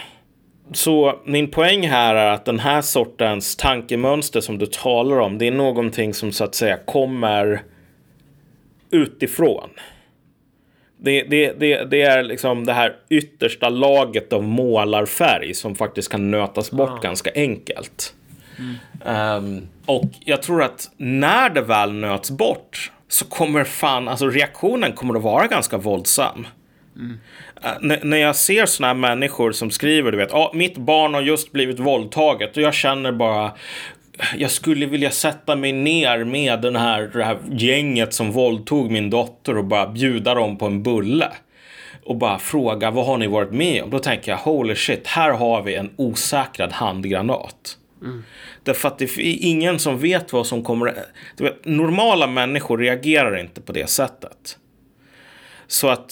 Så min poäng här är att den här sortens tankemönster som du talar om, det är någonting som så att säga kommer utifrån. Det är liksom det här yttersta laget av målarfärg som faktiskt kan nötas bort ganska enkelt. Och jag tror att när det väl nöts bort så kommer reaktionen kommer att vara ganska våldsam. När jag ser såna här människor som skriver, du vet, mitt barn har just blivit våldtaget och jag känner bara, jag skulle vilja sätta mig ner med det här gänget som våldtog min dotter och bara bjuda dem på en bulle och bara fråga, vad har ni varit med om? Då tänker jag, holy shit, här har vi en osäkrad handgranat. Därför att det är ingen som vet vad som kommer. Du vet, normala människor reagerar inte på det sättet. Så att,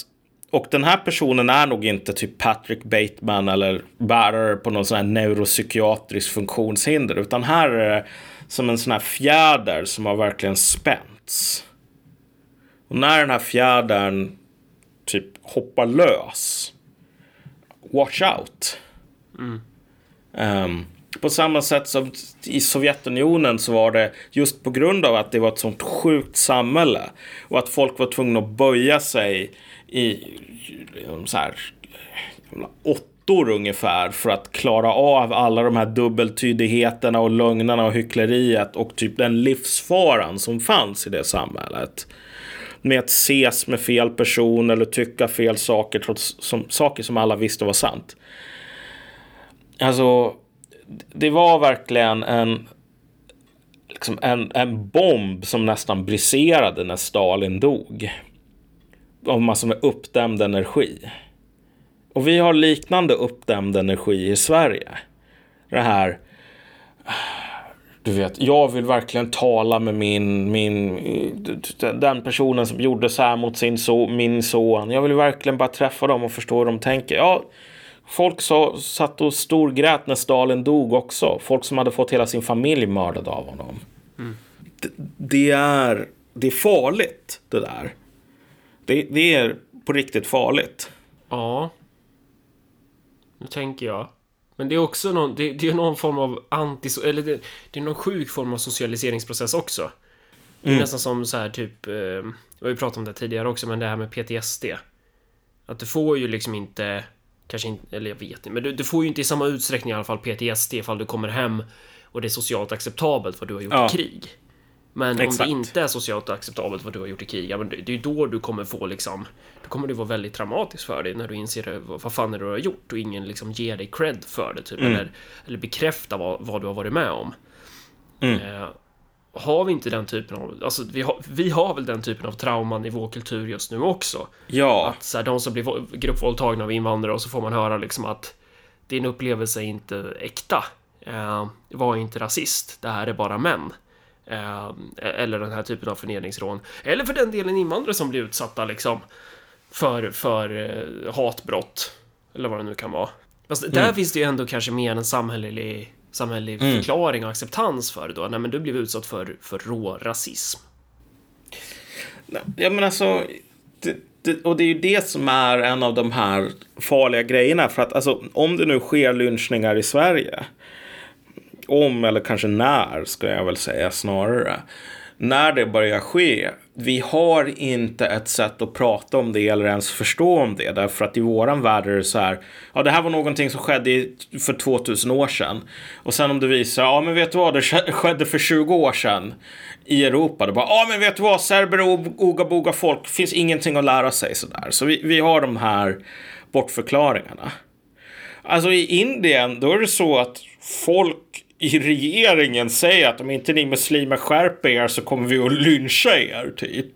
och den här personen är nog inte typ Patrick Bateman eller bärare på någon sån här neuropsykiatrisk funktionshinder, utan här är det som en sån här fjäder som har verkligen spänts. Och när den här fjädern typ hoppar lös, watch out. På samma sätt som i Sovjetunionen så var det just på grund av att det var ett sånt sjukt samhälle och att folk var tvungna att böja sig i så här, åttor ungefär för att klara av alla de här dubbeltydigheterna och lögnerna och hyckleriet och typ den livsfaran som fanns i det samhället. Med att ses med fel person eller tycka fel saker saker som alla visste var sant. Alltså, det var verkligen en bomb som nästan briserade när Stalin dog. Av massor med uppdämd energi. Och vi har liknande uppdämd energi i Sverige. Det här, du vet, jag vill verkligen tala med den personen som gjorde så här mot min son. Jag vill verkligen bara träffa dem och förstå hur de tänker. Ja, folk satt och storgrät när Stalin dog också. Folk som hade fått hela sin familj mördad av honom. Det är farligt, det där. Det är på riktigt farligt. Ja. Nu tänker jag. Men det är också det är någon form av det är någon sjuk form av socialiseringsprocess också. Det är nästan som så här typ, vi pratade om det tidigare också, men det här med PTSD. Att du får ju liksom inte, kanske inte, eller jag vet inte, men du får ju inte i samma utsträckning i alla fall PTSD ifall du kommer hem och det är socialt acceptabelt vad du har gjort i krig. Men exakt. Om det inte är socialt acceptabelt vad du har gjort i krig, ja, men det är då du kommer få liksom, då kommer det vara väldigt traumatiskt för dig när du inser vad fan är det du har gjort och ingen liksom ger dig cred för det typ, eller bekräftar vad du har varit med om. Har vi inte den typen av, alltså vi har väl den typen av trauman i vår kultur just nu också. Ja. Att så här, de som blir gruppvåldtagna av invandrare, och så får man höra liksom att din upplevelse är inte äkta. Var inte rasist, det här är bara män. Eller den här typen av förnedringsrån, eller för den delen invandrare som blir utsatta liksom för hatbrott eller vad det nu kan vara. Fast där finns det ju ändå kanske mer en samhällelig förklaring och acceptans för det då. Nej, men du blev utsatt för rå rasism. Ja, men alltså och det är ju det som är en av de här farliga grejerna, för att alltså, om det nu sker lynchningar i Sverige, om eller kanske när, ska jag väl säga snarare, när det börjar ske, vi har inte ett sätt att prata om det eller ens förstå om det, därför att i våran värld är det så här, ja, det här var någonting som skedde för 2000 år sedan, och sen om du visar, ja men vet du vad, det skedde för 20 år sedan i Europa, då bara, ja men vet du vad, serber och ogaboga folk, finns ingenting att lära sig sådär, så vi har de här bortförklaringarna. Alltså i Indien, då är det så att folk i regeringen säger att om inte ni muslimer skärper er så kommer vi att lyncha er typ.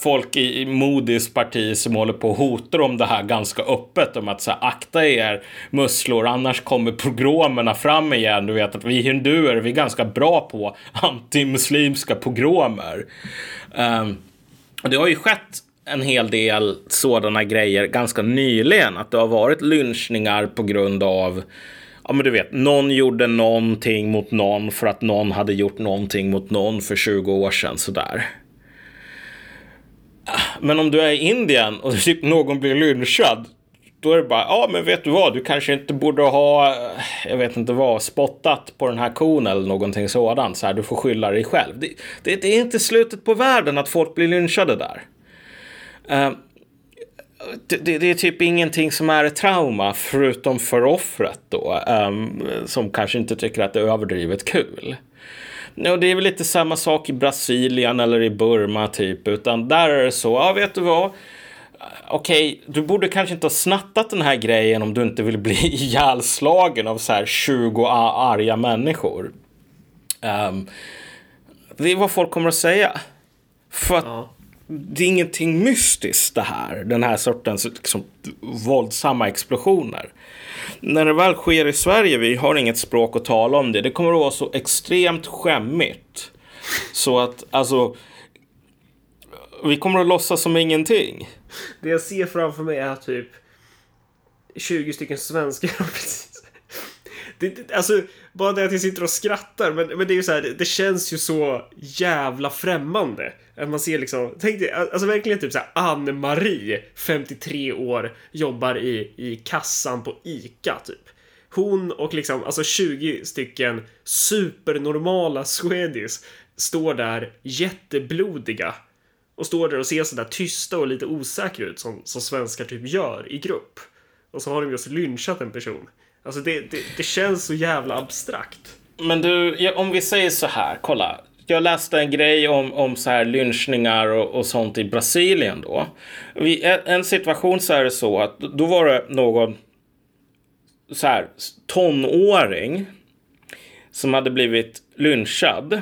Folk i Modis parti som håller på och hotar om det här ganska öppet, om att så här, akta er musslor, annars kommer pogromerna fram igen. Du vet att vi hinduer, vi är ganska bra på antimuslimska pogromer. Och det har ju skett en hel del sådana grejer ganska nyligen, att det har varit lynchningar på grund av, ja men du vet, någon gjorde någonting mot någon för att någon hade gjort någonting mot någon för 20 år sedan sådär. Men om du är i Indien och typ någon blir lynchad, då är det bara, ja men vet du vad, du kanske inte borde ha, jag vet inte vad, spottat på den här kon eller någonting sådant, så här, du får skylla dig själv. Det är inte slutet på världen att folk blir lynchade där. Det är typ ingenting som är ett trauma, förutom för offret då, som kanske inte tycker att det är överdrivet kul. Och det är väl lite samma sak i Brasilien eller i Burma typ, utan där är det så, ja vet du vad, okej, du borde kanske inte ha snattat den här grejen om du inte vill bli ihjälslagen av så här 20 arga människor. Det är vad folk kommer att säga, för att det är ingenting mystiskt det här, den här sortens liksom våldsamma explosioner. När det väl sker i Sverige, vi har inget språk att tala om det. Det kommer att vara så extremt skämmigt, så att alltså vi kommer att låtsas som ingenting. Det jag ser framför mig är typ 20 stycken svenskar. Alltså bara det att jag sitter och skrattar, men det är ju så här, det känns ju så jävla främmande att man ser liksom, tänk dig, alltså verkligen typ så här, Anne-Marie 53 år jobbar i kassan på ICA typ. Hon och liksom alltså 20 stycken supernormala swedis står där jätteblodiga och står där och ser så där tysta och lite osäkra ut som svenskar typ gör i grupp. Och så har de just lynchat en person. Alltså det känns så jävla abstrakt. Men du, om vi säger så här, kolla. Jag läste en grej om så här lynchningar och sånt i Brasilien då. En situation så är det så att då var det någon så här tonåring som hade blivit lynchad.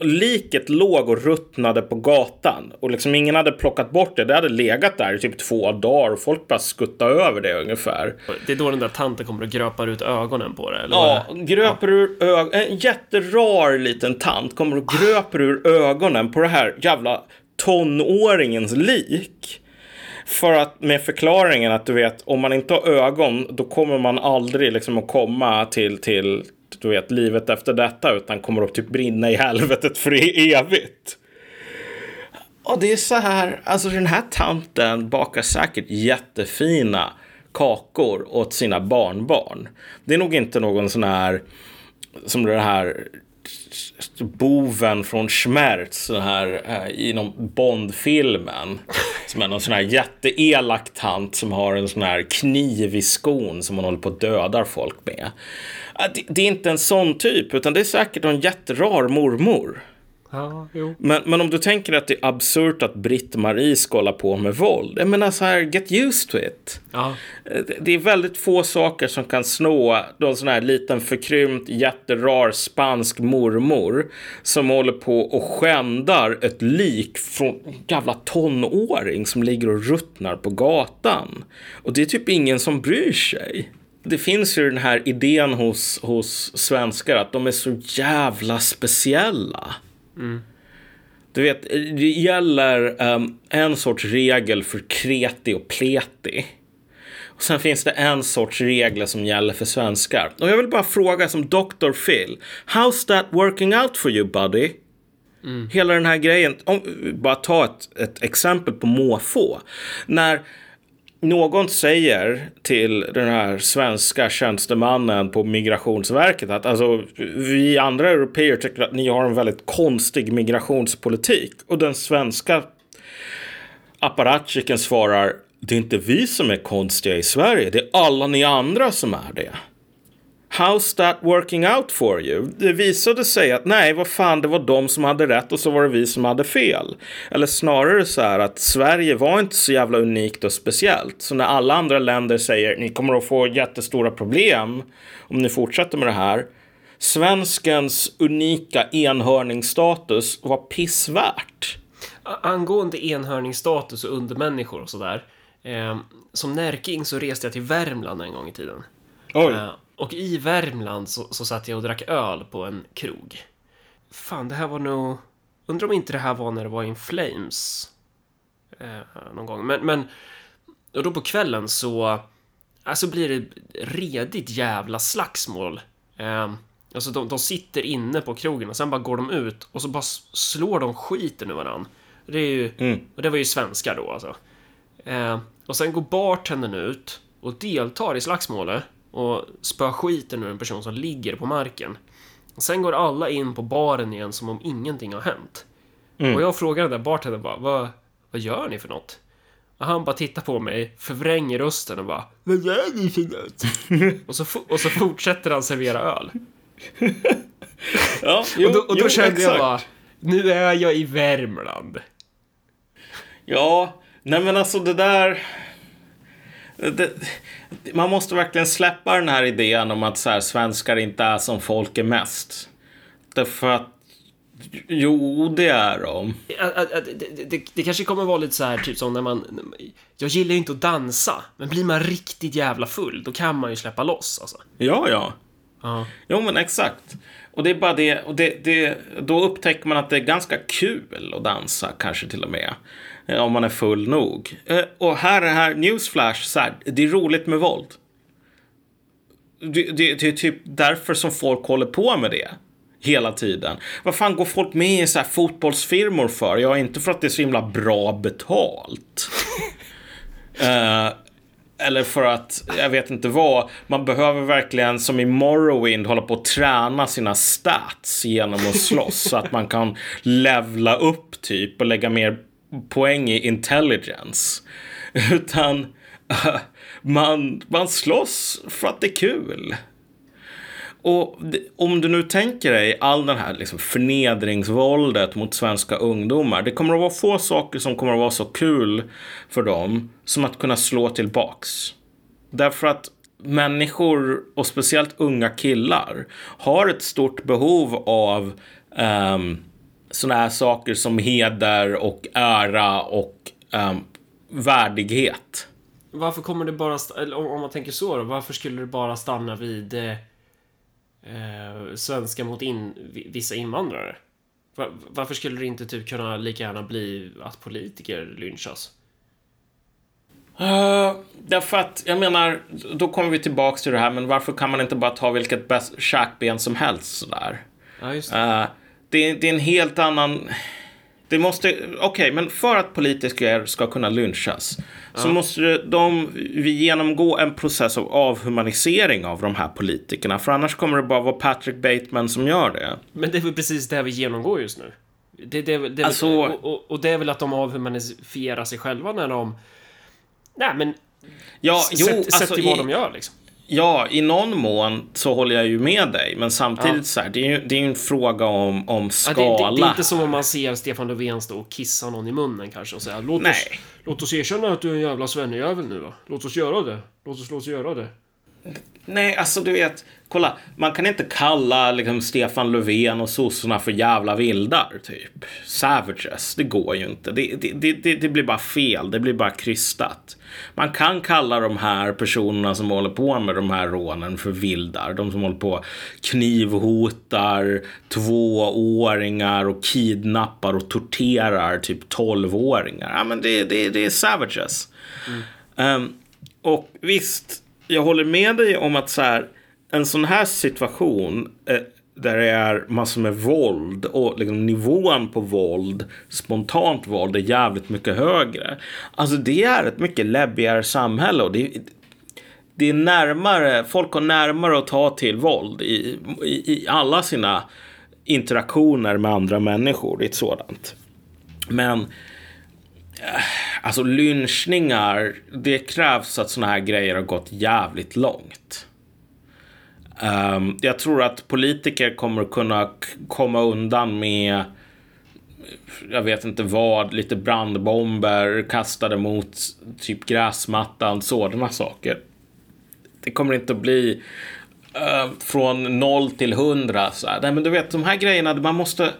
Liket låg och ruttnade på gatan och liksom ingen hade plockat bort det. Det hade legat där i typ 2 dagar och folk bara skuttade över det ungefär. Det är då den där tanten kommer och gröpar ut ögonen på det, eller? Ja, gröper ur ögonen. En jätterar liten tant kommer och gröper ur ögonen på det här jävla tonåringens lik. För att med förklaringen att du vet, om man inte har ögon då kommer man aldrig liksom att komma till du vet, livet efter detta, utan kommer upp typ brinna i helvetet för evigt. Och det är så här, alltså den här tanten bakar säkert jättefina kakor åt sina barnbarn. Det är nog inte någon sån här som den här boven från Schmerz, så här i någon Bond-filmen, som är någon sån här jätteelak tant som har en sån här kniv i skon som man håller på att dödar folk med. Det är inte en sån typ, utan det är säkert en jätterar mormor. Ja, jo. Men om du tänker att det är absurt att Britt-Marie ska hålla på med våld, jag menar så här, get used to it. Ja. Det är väldigt få saker som kan snå någon sån här liten förkrympt jätterar spansk mormor som håller på och skändar ett lik från jävla tonåring som ligger och ruttnar på gatan. Och det är typ ingen som bryr sig. Det finns ju den här idén hos svenskar att de är så jävla speciella. Mm. Du vet, det gäller en sorts regel för kreti och pleti. Och sen finns det en sorts regler som gäller för svenskar. Och jag vill bara fråga som Dr. Phil, how's that working out for you, buddy? Mm. Hela den här grejen, bara ta ett exempel på måfå. När någon säger till den här svenska tjänstemannen på Migrationsverket att alltså, vi andra europeer tycker att ni har en väldigt konstig migrationspolitik, och den svenska apparatchiken svarar, det är inte vi som är konstiga i Sverige, det är alla ni andra som är det. How's that working out for you? Det visade sig att nej, vad fan, det var de som hade rätt och så var det vi som hade fel. Eller snarare så här att Sverige var inte så jävla unikt och speciellt. Så när alla andra länder säger ni kommer att få jättestora problem om ni fortsätter med det här. Svenskens unika enhörningsstatus var pissvärt. Angående enhörningsstatus och undermänniskor och sådär. Som närking så reste jag till Värmland en gång i tiden. Oj. Och i Värmland så satt jag och drack öl på en krog. Fan, det här var nog... Undrar om inte det här var när det var in Flames någon gång. Men och då på kvällen så alltså blir det redigt jävla slagsmål. Alltså de sitter inne på krogen och sen bara går de ut och så bara slår de skiten ur varandra. Det är ju, och det var ju svenskar då alltså. Och sen går bartendern ut och deltar i slagsmålet och spör skiten ur en person som ligger på marken. Sen går alla in på baren igen som om ingenting har hänt. Och jag frågade den där bartendern bara, vad gör ni för något? Och han bara tittar på mig, förvränger rösten och bara, vad gör ni för något? och så fortsätter han servera öl. Ja, och då kände exakt. Jag bara, nu är jag i Värmland. Ja, nej men alltså det där... man måste verkligen släppa den här idén om att så här, svenskar inte är som folk är mest. Därför att jo, det är de. Det kanske kommer vara lite så här typ som när man... Jag gillar ju inte att dansa, men blir man riktigt jävla full, då kan man ju släppa loss alltså. Ja. Uh-huh. Jo men exakt. Och det är bara det, och då upptäcker man att det är ganska kul att dansa, kanske till och med, om man är full nog. Och här newsflash så här, det är roligt med våld. Det är typ därför som folk håller på med det hela tiden. Vad fan går folk med i så här fotbollsfirmor för? Ja, inte för att det är så himla bra betalt. Eller för att, jag vet inte vad, man behöver verkligen som i Morrowind hålla på att träna sina stats genom att slåss så att man kan levla upp typ och lägga mer poäng i intelligence. Utan man slåss för att det är kul. Och om du nu tänker dig all den här liksom förnedringsvåldet mot svenska ungdomar, det kommer att vara få saker som kommer att vara så kul för dem som att kunna slå tillbaks. Därför att människor, och speciellt unga killar, har ett stort behov av såna här saker som heder och ära och värdighet. Varför kommer det bara, om man tänker så då, varför skulle det bara stanna vid... svenska mot vissa invandrare? Varför skulle det inte typ kunna lika gärna bli att politiker lynchas? Därför att, jag menar, då kommer vi tillbaka till det här, men varför kan man inte bara ta vilket käkben som helst sådär? Ja, just det. Det är en helt annan... Det måste, okej, men för att politiker ska kunna lynchas så måste vi genomgå en process av avhumanisering av de här politikerna. För annars kommer det bara vara Patrick Bateman som gör det. Men det är väl precis det vi genomgår just nu. Det är alltså... och det är väl att de avhumanifierar sig själva när de... Nej, men... Ja, alltså, till vad de gör liksom. Ja, i någon mån så håller jag ju med dig. Men samtidigt så här, det är ju en fråga om skala. Det är inte som om man ser Stefan Löfven stå och kissa någon i munnen kanske och säga, låt oss erkänna att du är en jävla svennejävel nu va. Låt oss göra det. Nej, alltså du vet, kolla, man kan inte kalla liksom Stefan Löfven och sossarna för jävla vildar typ. Savages, det går ju inte. Det blir bara fel, det blir bara krystat. Man kan kalla de här personerna som håller på med de här rånen för vildar. De som håller på knivhotar 2-åringar och kidnappar och torterar typ 12-åringar. Ja, men det är savages. Och visst, jag håller med dig om att så här, en sån här situation där det är massor med våld och liksom nivån på våld, spontant våld, är jävligt mycket högre. Alltså det är ett mycket läbbigare samhälle och det är närmare, folk har närmare att ta till våld i alla sina interaktioner med andra människor, det är ett sådant. Men alltså lynchningar, det krävs att såna här grejer har gått jävligt långt. Jag tror att politiker kommer kunna komma undan med, jag vet inte vad, lite brandbomber kastade mot typ gräsmattan, sådana saker. Det kommer inte att bli från 0 till 100 så här. Nej, men du vet, de här grejerna, man måste,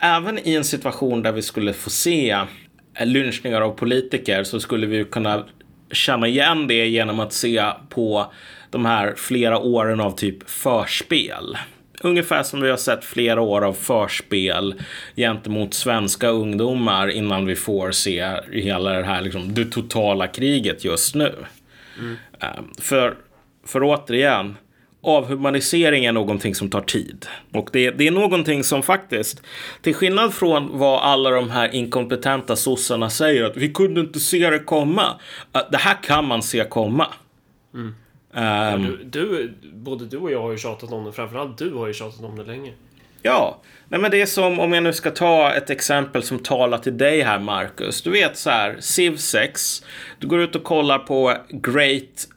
även i en situation där vi skulle få se lynchningar av politiker, så skulle vi kunna känna igen det genom att se på de här flera åren av typ förspel. Ungefär som vi har sett flera år av förspel gentemot svenska ungdomar innan vi får se hela det här, liksom, det totala kriget just nu. Mm. För återigen, avhumanisering är någonting som tar tid. Och det är någonting som faktiskt, till skillnad från vad alla de här inkompetenta sossarna säger, att vi kunde inte se det komma, det här kan man se komma. Mm. Ja, både du och jag har ju tjatat om det, framförallt du har ju tjatat om det länge. Ja, nej, men det är som, om jag nu ska ta ett exempel som talar till dig här, Marcus. Du vet så här, Civ 6, du går ut och kollar på Great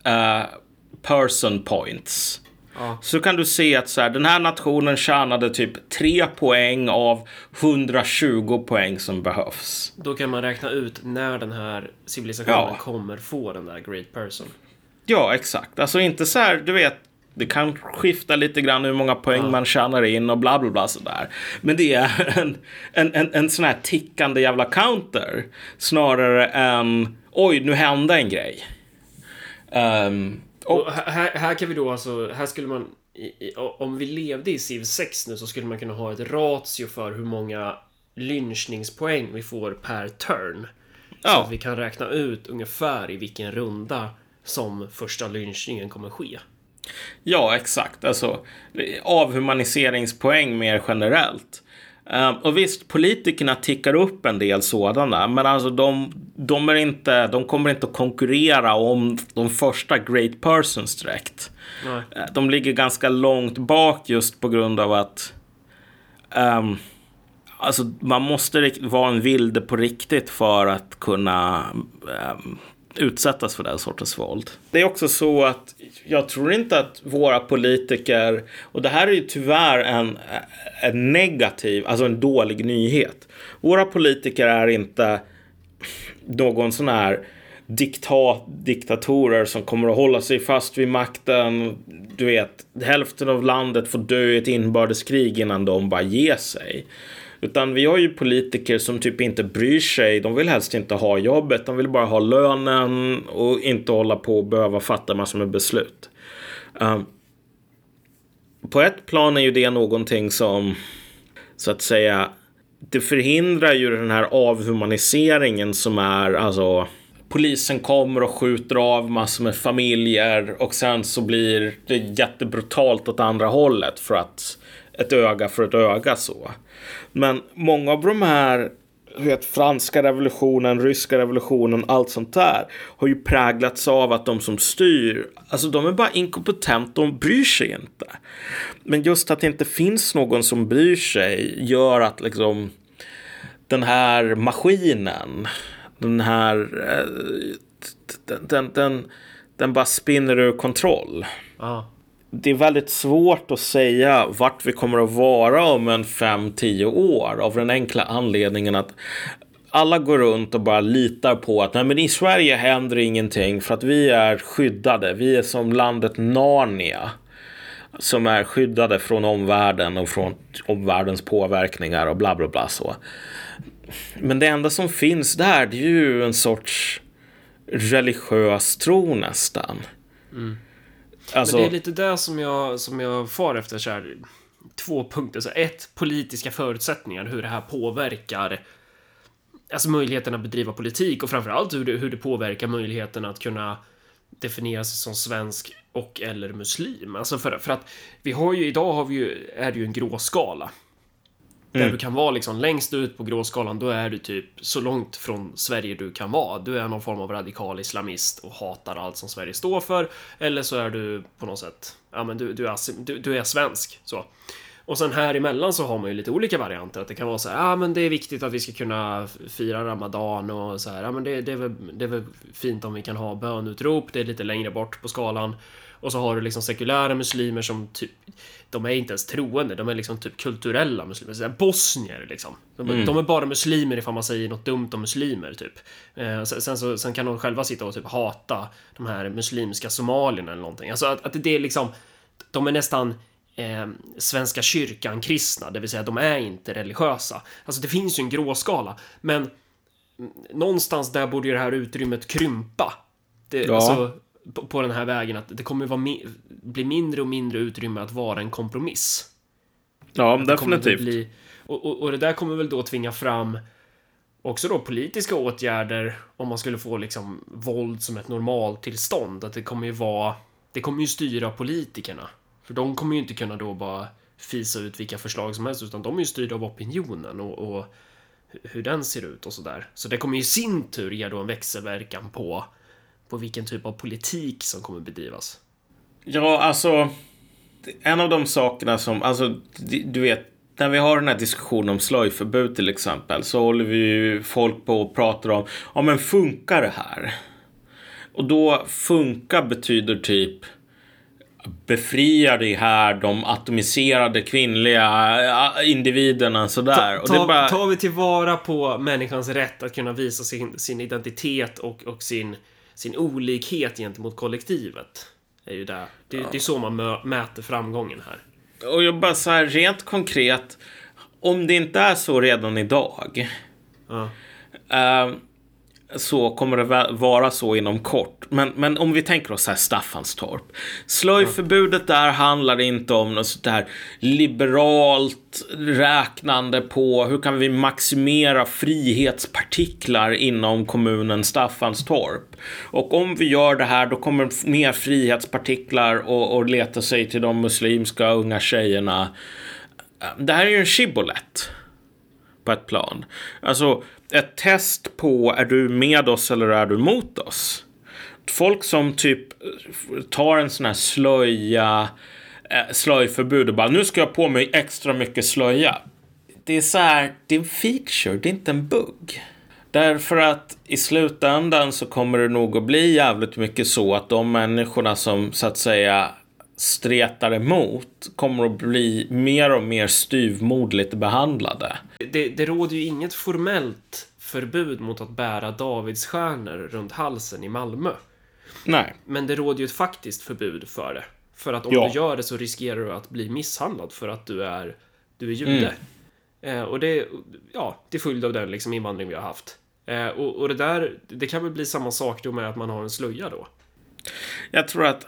Person Points. Ja. Så kan du se att så här, den här nationen tjänade typ 3 poäng av 120 poäng som behövs. Då kan man räkna ut när den här civilisationen kommer få den där Great Person. Ja, exakt. Alltså inte så här, du vet, det kan skifta lite grann hur många poäng man tjänar in och bla bla bla sådär. Men det är en sån här tickande jävla counter snarare än, oj, nu hände en grej. Och här kan vi då, alltså, här skulle man, om vi levde i Civ 6 nu, så skulle man kunna ha ett ratio för hur många lynchningspoäng vi får per turn. Så att vi kan räkna ut ungefär i vilken runda som första lynchningen kommer ske. Ja, exakt. Alltså, avhumaniseringspoäng mer generellt. Och visst, politikerna tickar upp en del sådana, men alltså de kommer inte att konkurrera om de första great persons direkt. Nej. De ligger ganska långt bak just på grund av att alltså, man måste vara en vilde på riktigt för att kunna utsättas för den sortens våld. Det är också så att jag tror inte att våra politiker, och det här är ju tyvärr en negativ, alltså en dålig nyhet. Våra politiker är inte någon sån här diktatorer som kommer att hålla sig fast vid makten. Du vet, hälften av landet får dö i ett inbördeskrig innan de bara ger sig. Utan vi har ju politiker som typ inte bryr sig. De vill helst inte ha jobbet. De vill bara ha lönen och inte hålla på och behöva fatta massor med beslut. På ett plan är ju det någonting som, så att säga, det förhindrar ju den här avhumaniseringen som är, alltså, polisen kommer och skjuter av massor med familjer och sen så blir det jättebrutalt åt andra hållet för att ett öga för ett öga så. Men många av de här, vet, franska revolutionen, ryska revolutionen, allt sånt där har ju präglats av att de som styr, alltså de är bara inkompetenta, de bryr sig inte. Men just att det inte finns någon som bryr sig gör att, liksom, den här maskinen, den här den bara spinner ur kontroll. Ja. Det är väldigt svårt att säga vart vi kommer att vara om en 5-10 år, av den enkla anledningen att alla går runt och bara litar på att nej, men i Sverige händer ingenting för att vi är skyddade. Vi är som landet Narnia som är skyddade från omvärlden och från omvärldens påverkningar och bla bla bla så. Men det enda som finns där, det är ju en sorts religiös tro nästan. Mm. Alltså, men det är lite där som jag far efter, så här, 2 punkter. Så 1, politiska förutsättningar, hur det här påverkar, alltså, möjligheterna att bedriva politik, och framförallt hur det påverkar möjligheterna att kunna definiera sig som svensk och eller muslim. Alltså för att vi har ju idag är det ju en gråskala. Mm. Där du kan vara, liksom, längst ut på gråskalan, då är du typ så långt från Sverige du kan vara. Du är någon form av radikal islamist och hatar allt som Sverige står för. Eller så är du på något sätt, ja, men du är svensk så. Och sen här emellan så har man ju lite olika varianter. Att det kan vara så här, ja ah, men det är viktigt att vi ska kunna fira Ramadan och så här, ja ah, men det är väl fint om vi kan ha bönutrop, det är lite längre bort på skalan. Och så har du liksom sekulära muslimer som typ, de är inte ens troende, de är liksom typ kulturella muslimer, så bosnier liksom. De är bara muslimer ifall man säger något dumt om muslimer typ. Sen kan de själva sitta och typ hata de här muslimska somalierna eller någonting. Alltså att det är liksom, de är nästan Svenska kyrkan kristna, det vill säga de är inte religiösa. Alltså det finns ju en gråskala, men någonstans där borde ju det här utrymmet krympa. Alltså, på den här vägen att det kommer vara bli mindre och mindre utrymme att vara en kompromiss. Ja, att definitivt. Och det där kommer väl då tvinga fram också då politiska åtgärder om man skulle få liksom våld som ett normaltillstånd. Att det kommer ju styra politikerna. För de kommer ju inte kunna då bara fisa ut vilka förslag som helst, utan de är ju styrda av opinionen och hur den ser ut och sådär. Så det kommer ju i sin tur ge då en växelverkan på vilken typ av politik som kommer bedrivas. Ja, alltså en av de sakerna som, alltså du vet, när vi har den här diskussionen om slöjförbud till exempel, så håller vi ju folk på och pratar om, ja men funkar det här? Och då funkar betyder typ befria det här, de atomiserade kvinnliga individerna sådär. Tar vi tillvara på människans rätt att kunna visa sin identitet och sin olikhet gentemot kollektivet, är ju där. Det är så man mäter framgången här. Och jag bara så här, rent konkret, om det inte är så redan idag, så kommer det vara så inom kort. Men om vi tänker oss här Staffanstorp, slöjförbudet där handlar inte om något sånt här liberalt räknande på hur kan vi maximera frihetspartiklar inom kommunen Staffanstorp. Och om vi gör det här, då kommer mer frihetspartiklar och leta sig till de muslimska unga tjejerna. Det här är ju en shibboleth på ett plan. Alltså ett test på, är du med oss eller är du mot oss? Folk som typ tar en sån här slöjförbud och bara, nu ska jag på mig extra mycket slöja. Det är så här, det är en feature, det är inte en bugg. Därför att i slutändan så kommer det nog att bli jävligt mycket så att de människorna som så att säga stretar emot kommer att bli mer och mer styvmodligt behandlade. Det råder ju inget formellt förbud mot att bära Davidsstjärnor runt halsen i Malmö. Nej. Men det råder ju ett faktiskt förbud för det. För att om du gör det så riskerar du att bli misshandlad för att du är jude. Mm. Och det, ja, till följd av den liksom invandring vi har haft. Och det där, det kan väl bli samma sak då med att man har en slöja då. Jag tror att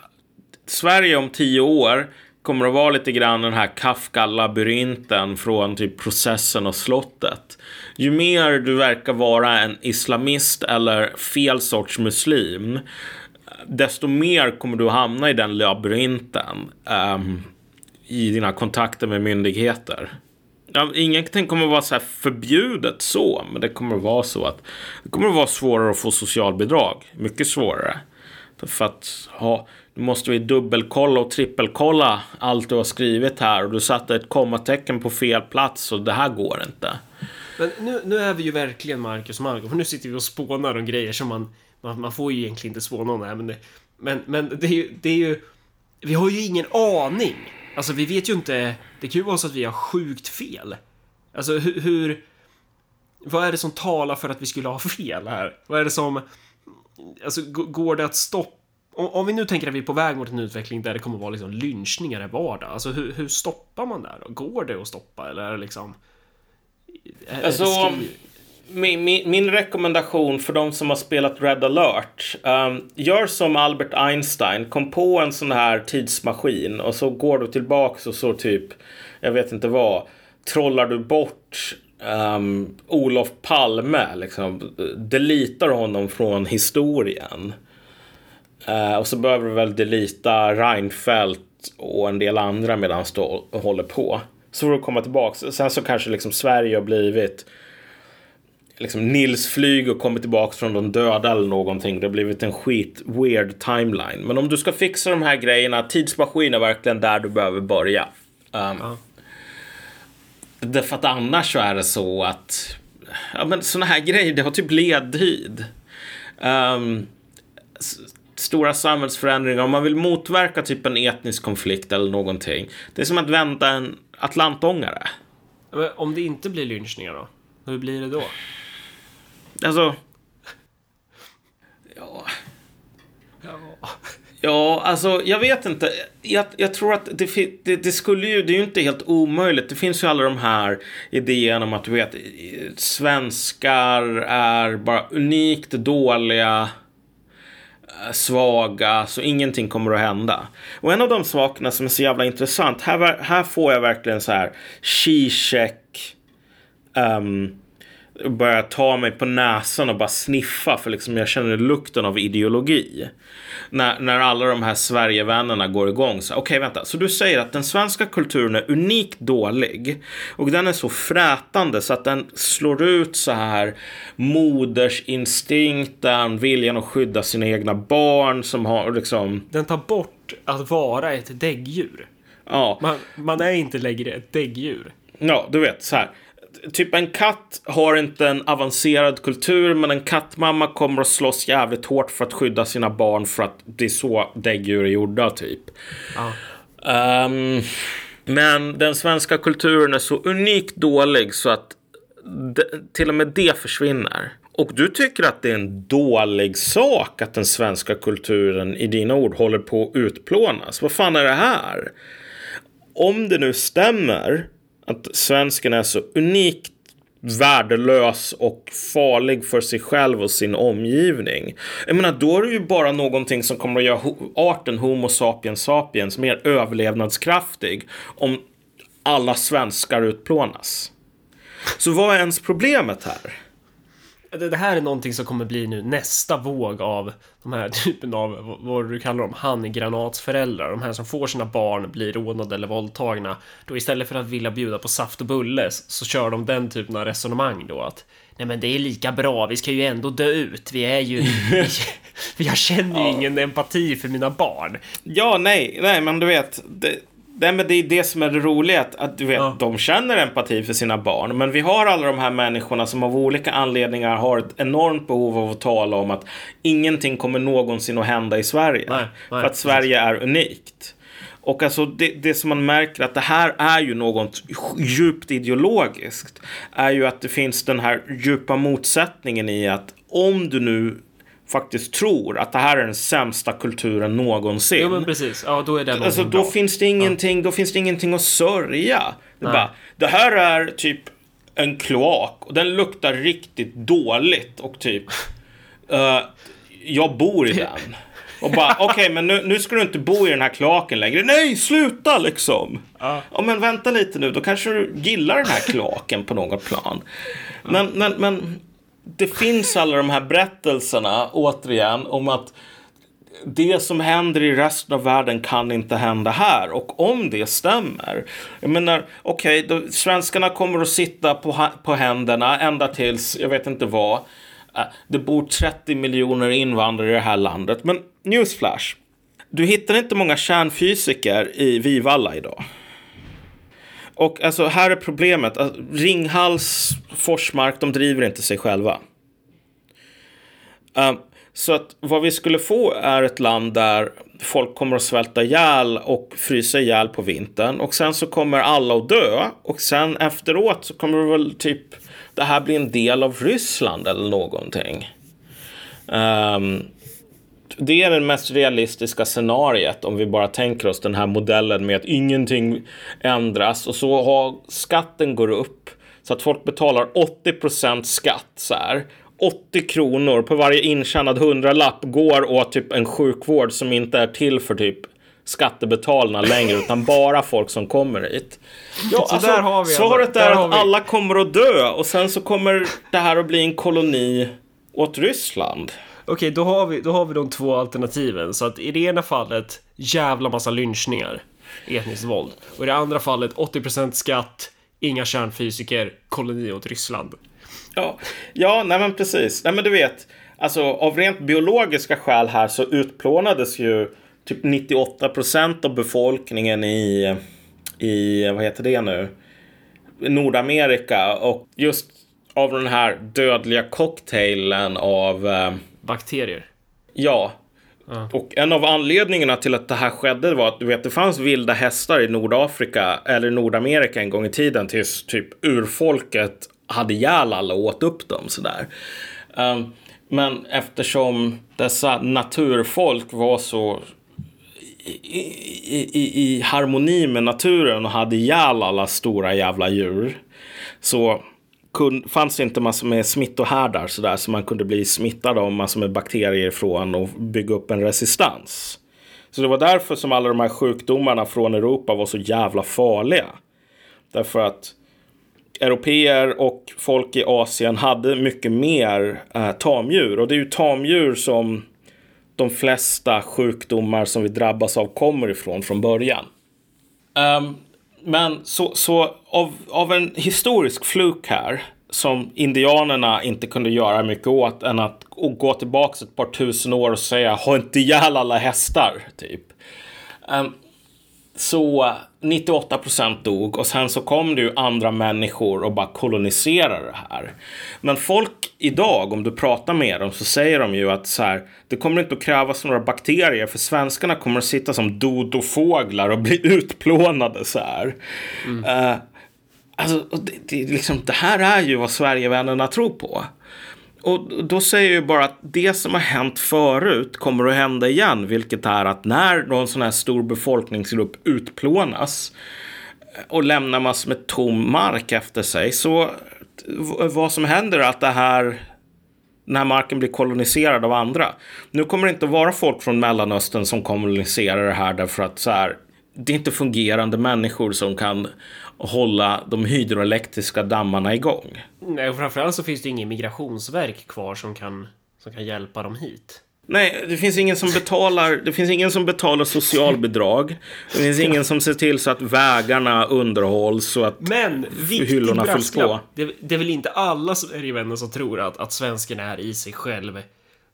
Sverige om 10 år kommer att vara lite grann den här Kafka-labyrinten från typ Processen och Slottet. Ju mer du verkar vara en islamist eller fel sorts muslim, desto mer kommer du hamna i den labyrinten i dina kontakter med myndigheter. Ja, ingenting kommer att vara så här förbjudet så, men det kommer att vara så att det kommer att vara svårare att få socialbidrag. Mycket svårare. För att nu måste vi dubbelkolla och trippelkolla allt du har skrivit här, och du satte ett kommatecken på fel plats och det här går inte. Men nu är vi ju verkligen Marcus, för nu sitter vi och spånar om grejer som man får ju egentligen inte spåna om. Men det är ju vi har ju ingen aning. Alltså vi vet ju inte, det kan ju vara så att vi har sjukt fel. Alltså vad är det som talar för att vi skulle ha fel här? Vad är det som, alltså går det att stoppa? Om vi nu tänker att vi är på väg mot en utveckling där det kommer vara liksom lynchningar i vardag, alltså hur stoppar man där då? Går det att stoppa eller är det liksom alltså, min rekommendation för de som har spelat Red Alert, gör som Albert Einstein, kom på en sån här tidsmaskin och så går du tillbaka och så typ, jag vet inte vad, trollar du bort Olof Palme liksom, delitar honom från historien. Och så behöver du väl delita Reinfeldt och en del andra medan du håller på. Så får du komma tillbaka. Sen så kanske liksom Sverige har blivit liksom Nils Flyg och kommit tillbaka från de döda eller någonting. Det har blivit en skit weird timeline. Men om du ska fixa de här grejerna, tidsmaskinen är verkligen där du behöver börja. Därför att annars så är det så att ja, men såna här grejer, det har typ ledtid. Stora samhällsförändringar, om man vill motverka typ en etnisk konflikt eller någonting. Det är som att vända en atlantångare. Men om det inte blir lynchningar då? Hur blir det då? Alltså Ja, alltså jag vet inte. Jag tror att det skulle ju, det är ju inte helt omöjligt. Det finns ju alla de här idéerna om att du vet, svenskar är bara unikt dåliga, svaga, så ingenting kommer att hända. Och en av de sakerna som är så jävla intressant, här får jag verkligen så här Žižek börja ta mig på näsan och bara sniffa, för liksom jag känner lukten av ideologi. När alla de här Sverigevännerna går igång så okej, vänta, så du säger att den svenska kulturen är unikt dålig och den är så frätande så att den slår ut så här modersinstinkten, viljan att skydda sina egna barn som har liksom... Den tar bort att vara ett däggdjur. Ja. Man är inte längre ett däggdjur. Ja, du vet, så här typ en katt har inte en avancerad kultur, men en kattmamma kommer att slåss jävligt hårt för att skydda sina barn, för att det är så däggdjur är gjorda typ. Men den svenska kulturen är så unikt dålig så att till och med det försvinner. Och du tycker att det är en dålig sak att den svenska kulturen i dina ord håller på att utplånas. Vad fan är det här? Om det nu stämmer att svensken är så unikt värdelös och farlig för sig själv och sin omgivning, jag menar, då är det ju bara någonting som kommer att göra arten homo sapiens sapiens mer överlevnadskraftig om alla svenskar utplånas. Så vad är ens problemet här? Det här är någonting som kommer bli nu nästa våg av de här typen av, vad du kallar dem, handgranatsföräldrar. De här som får sina barn blir rånade eller våldtagna. Då istället för att vilja bjuda på saft och bulle så kör de den typen av resonemang då att nej men det är lika bra, vi ska ju ändå dö ut. Vi är ju... jag känner ju ingen empati för mina barn. Ja, nej men du vet... Men det är det som är det roliga, att du vet, de känner empati för sina barn. Men vi har alla de här människorna som av olika anledningar har ett enormt behov av att tala om att ingenting kommer någonsin att hända i Sverige. Nej, för att Sverige är unikt. Och alltså det som man märker att det här är ju något djupt ideologiskt, är ju att det finns den här djupa motsättningen i att om du nu faktiskt tror att det här är den sämsta kulturen någonsin. Jo, men precis. Ja, då är det alltså, då finns det ingenting, då finns det ingenting att sörja. Det här är typ en kloak och den luktar riktigt dåligt och typ jag bor i den. Och bara, okej, men nu ska du inte bo i den här kloaken längre. Nej, sluta liksom. Ja, men vänta lite nu, då kanske du gillar den här kloaken på något plan. Men det finns alla de här berättelserna återigen om att det som händer i resten av världen kan inte hända här. Och om det stämmer, jag menar, okej, svenskarna kommer att sitta på händerna ända tills, jag vet inte vad, det bor 30 miljoner invandrare i det här landet. Men newsflash, du hittar inte många kärnfysiker i Vivalla idag. Och alltså här är problemet, alltså, Ringhals, Forsmark, de driver inte sig själva. Så att vad vi skulle få är ett land där folk kommer att svälta ihjäl och frysa ihjäl på vintern. Och sen så kommer alla att dö. Och sen efteråt så kommer det väl typ, det här blir en del av Ryssland eller någonting. Det är det mest realistiska scenariet om vi bara tänker oss den här modellen med att ingenting ändras. Och så har skatten går upp så att folk betalar 80% skatt så här. 80 kronor på varje intjänad 100-lapp går åt typ en sjukvård som inte är till för typ skattebetalarna längre utan bara folk som kommer hit. Ja, så alltså, där har vi svaret är att alla kommer att dö och sen så kommer det här att bli en koloni åt Ryssland. Okej, då har vi de två alternativen. Så att i det ena fallet jävla massa lynchningar, etniskt våld. Och i det andra fallet 80% skatt, inga kärnfysiker, koloni åt Ryssland. Ja, nej men precis. Nej men du vet, alltså av rent biologiska skäl här så utplånades ju typ 98% av befolkningen i vad heter det nu? Nordamerika, och just av den här dödliga cocktailen av bakterier. Ja. Och en av anledningarna till att det här skedde var att du vet, det fanns vilda hästar i Nordafrika eller Nordamerika en gång i tiden tills typ urfolket hade ihjäl alla och åt upp dem sådär. Men eftersom dessa naturfolk var så i harmoni med naturen och hade ihjäl alla stora jävla djur, så fanns det inte massor med smittohärdar sådär, så man kunde bli smittad av massor med bakterier ifrån och bygga upp en resistans. Så det var därför som alla de här sjukdomarna från Europa var så jävla farliga. Därför att européer och folk i Asien hade mycket mer tamdjur. Och det är ju tamdjur som de flesta sjukdomar som vi drabbas av kommer ifrån från början. Men så av en historisk fluk här som indianerna inte kunde göra mycket åt än att gå tillbaka ett par tusen år och säga ha inte ihjäl alla hästar typ. Så 98% dog, och sen så kom det ju andra människor och bara koloniserade det här. Men folk idag, om du pratar med dem, så säger de ju att så här, det kommer inte att krävas några bakterier för svenskarna kommer att sitta som dodofåglar och bli utplånade så här. Alltså, det här är ju vad Sverigevännerna tror på. Och då säger ju bara att det som har hänt förut kommer att hända igen, vilket är att när någon sån här stor befolkningsgrupp utplånas och lämnar massor med tom mark efter sig, så vad som händer är att den här marken blir koloniserad av andra. Nu kommer det inte att vara folk från Mellanöstern som koloniserar det här, därför att så här, det är inte fungerande människor som kan hålla de hydroelektriska dammarna igång. Nej, och framförallt så finns det ingen migrationsverk kvar som kan hjälpa dem hit. Nej, det finns ingen som betalar socialbidrag. Det finns ingen som ser till så att vägarna underhålls så att hyllorna fylls på. Det är väl inte alla Sverigevänner som tror att svensken är i sig själv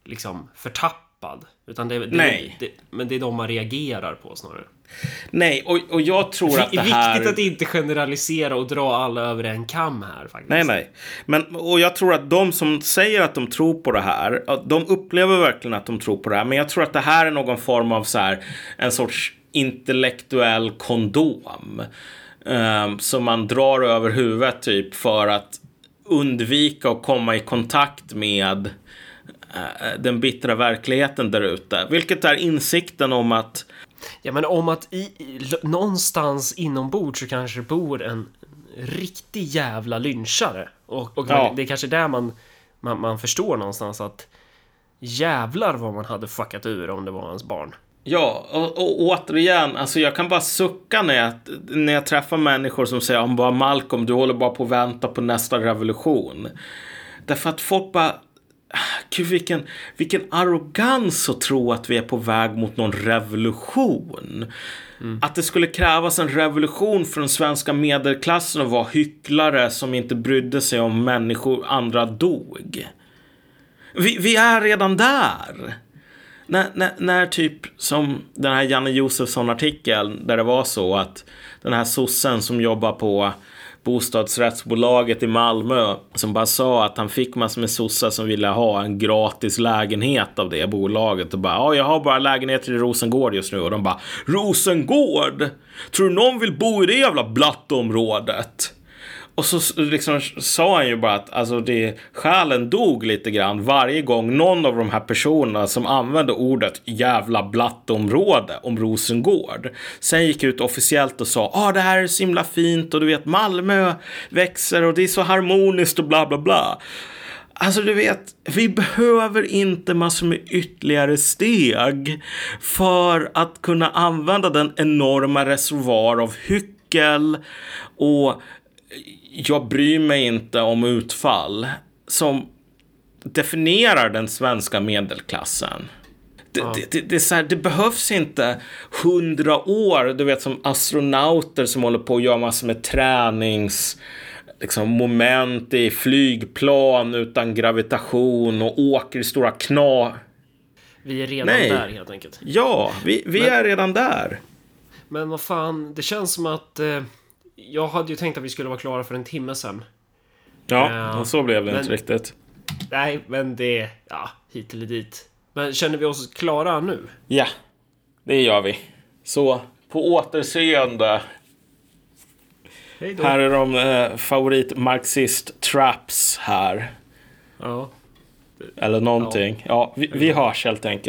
liksom förtappad, utan men det är de man reagerar på snarare. Nej, och jag tror att det här... Det är viktigt att inte generalisera och dra alla över en kam här faktiskt. Nej. Och jag tror att de som säger att de tror på det här, de upplever verkligen att de tror på det här. Men jag tror att det här är någon form av så här, en sorts intellektuell kondom som man drar över huvudet typ för att undvika att komma i kontakt med den bittra verkligheten där ute. Vilket är insikten om att... Ja, men om att någonstans inombord så kanske det bor en riktig jävla lynchare. Och ja. Det är kanske där man förstår någonstans att jävlar vad man hade fuckat ur om det var hans barn. Ja, och återigen, alltså jag kan bara sucka när jag träffar människor som säger om bara Malcolm, du håller bara på att vänta på nästa revolution. Därför att folk bara... Gud, vilken arrogans att tro att vi är på väg mot någon revolution. Att det skulle krävas en revolution för den svenska medelklassen att vara hycklare som inte brydde sig om människor andra dog. Vi är redan där. När typ som den här Janne Josefsson-artikeln där det var så att den här sossen som jobbar på bostadsrättsbolaget i Malmö som bara sa att han fick massor med sossar som ville ha en gratis lägenhet av det bolaget och bara, ja jag har bara lägenheter i Rosengård just nu, och de bara, Rosengård? Tror du någon vill bo i det jävla blattområdet? Och så liksom sa han ju bara att alltså det, själen dog lite grann varje gång någon av de här personerna som använde ordet jävla blattområde om Rosengård sen gick ut officiellt och sa det här är så himla fint och du vet Malmö växer och det är så harmoniskt och bla bla bla. Alltså du vet, vi behöver inte massor med ytterligare steg för att kunna använda den enorma reservoar av hyckel och jag bryr mig inte om utfall som definierar den svenska medelklassen. Det är så här, det behövs inte 100 år, du vet, som astronauter som håller på att göra massor med tränings liksom, moment i flygplan utan gravitation och åker i stora kna. Vi är redan där helt enkelt. Ja, vi är redan där. Men vad fan, det känns som att jag hade ju tänkt att vi skulle vara klara för en timme sen. Ja, och så blev det men, inte riktigt. Nej, men det, ja, hit eller dit. Men känner vi oss klara nu? Ja, det gör vi. Så, på återseende. Här är de favoritmarxist-traps här. Ja. Eller någonting. Ja, vi hörs helt enkelt.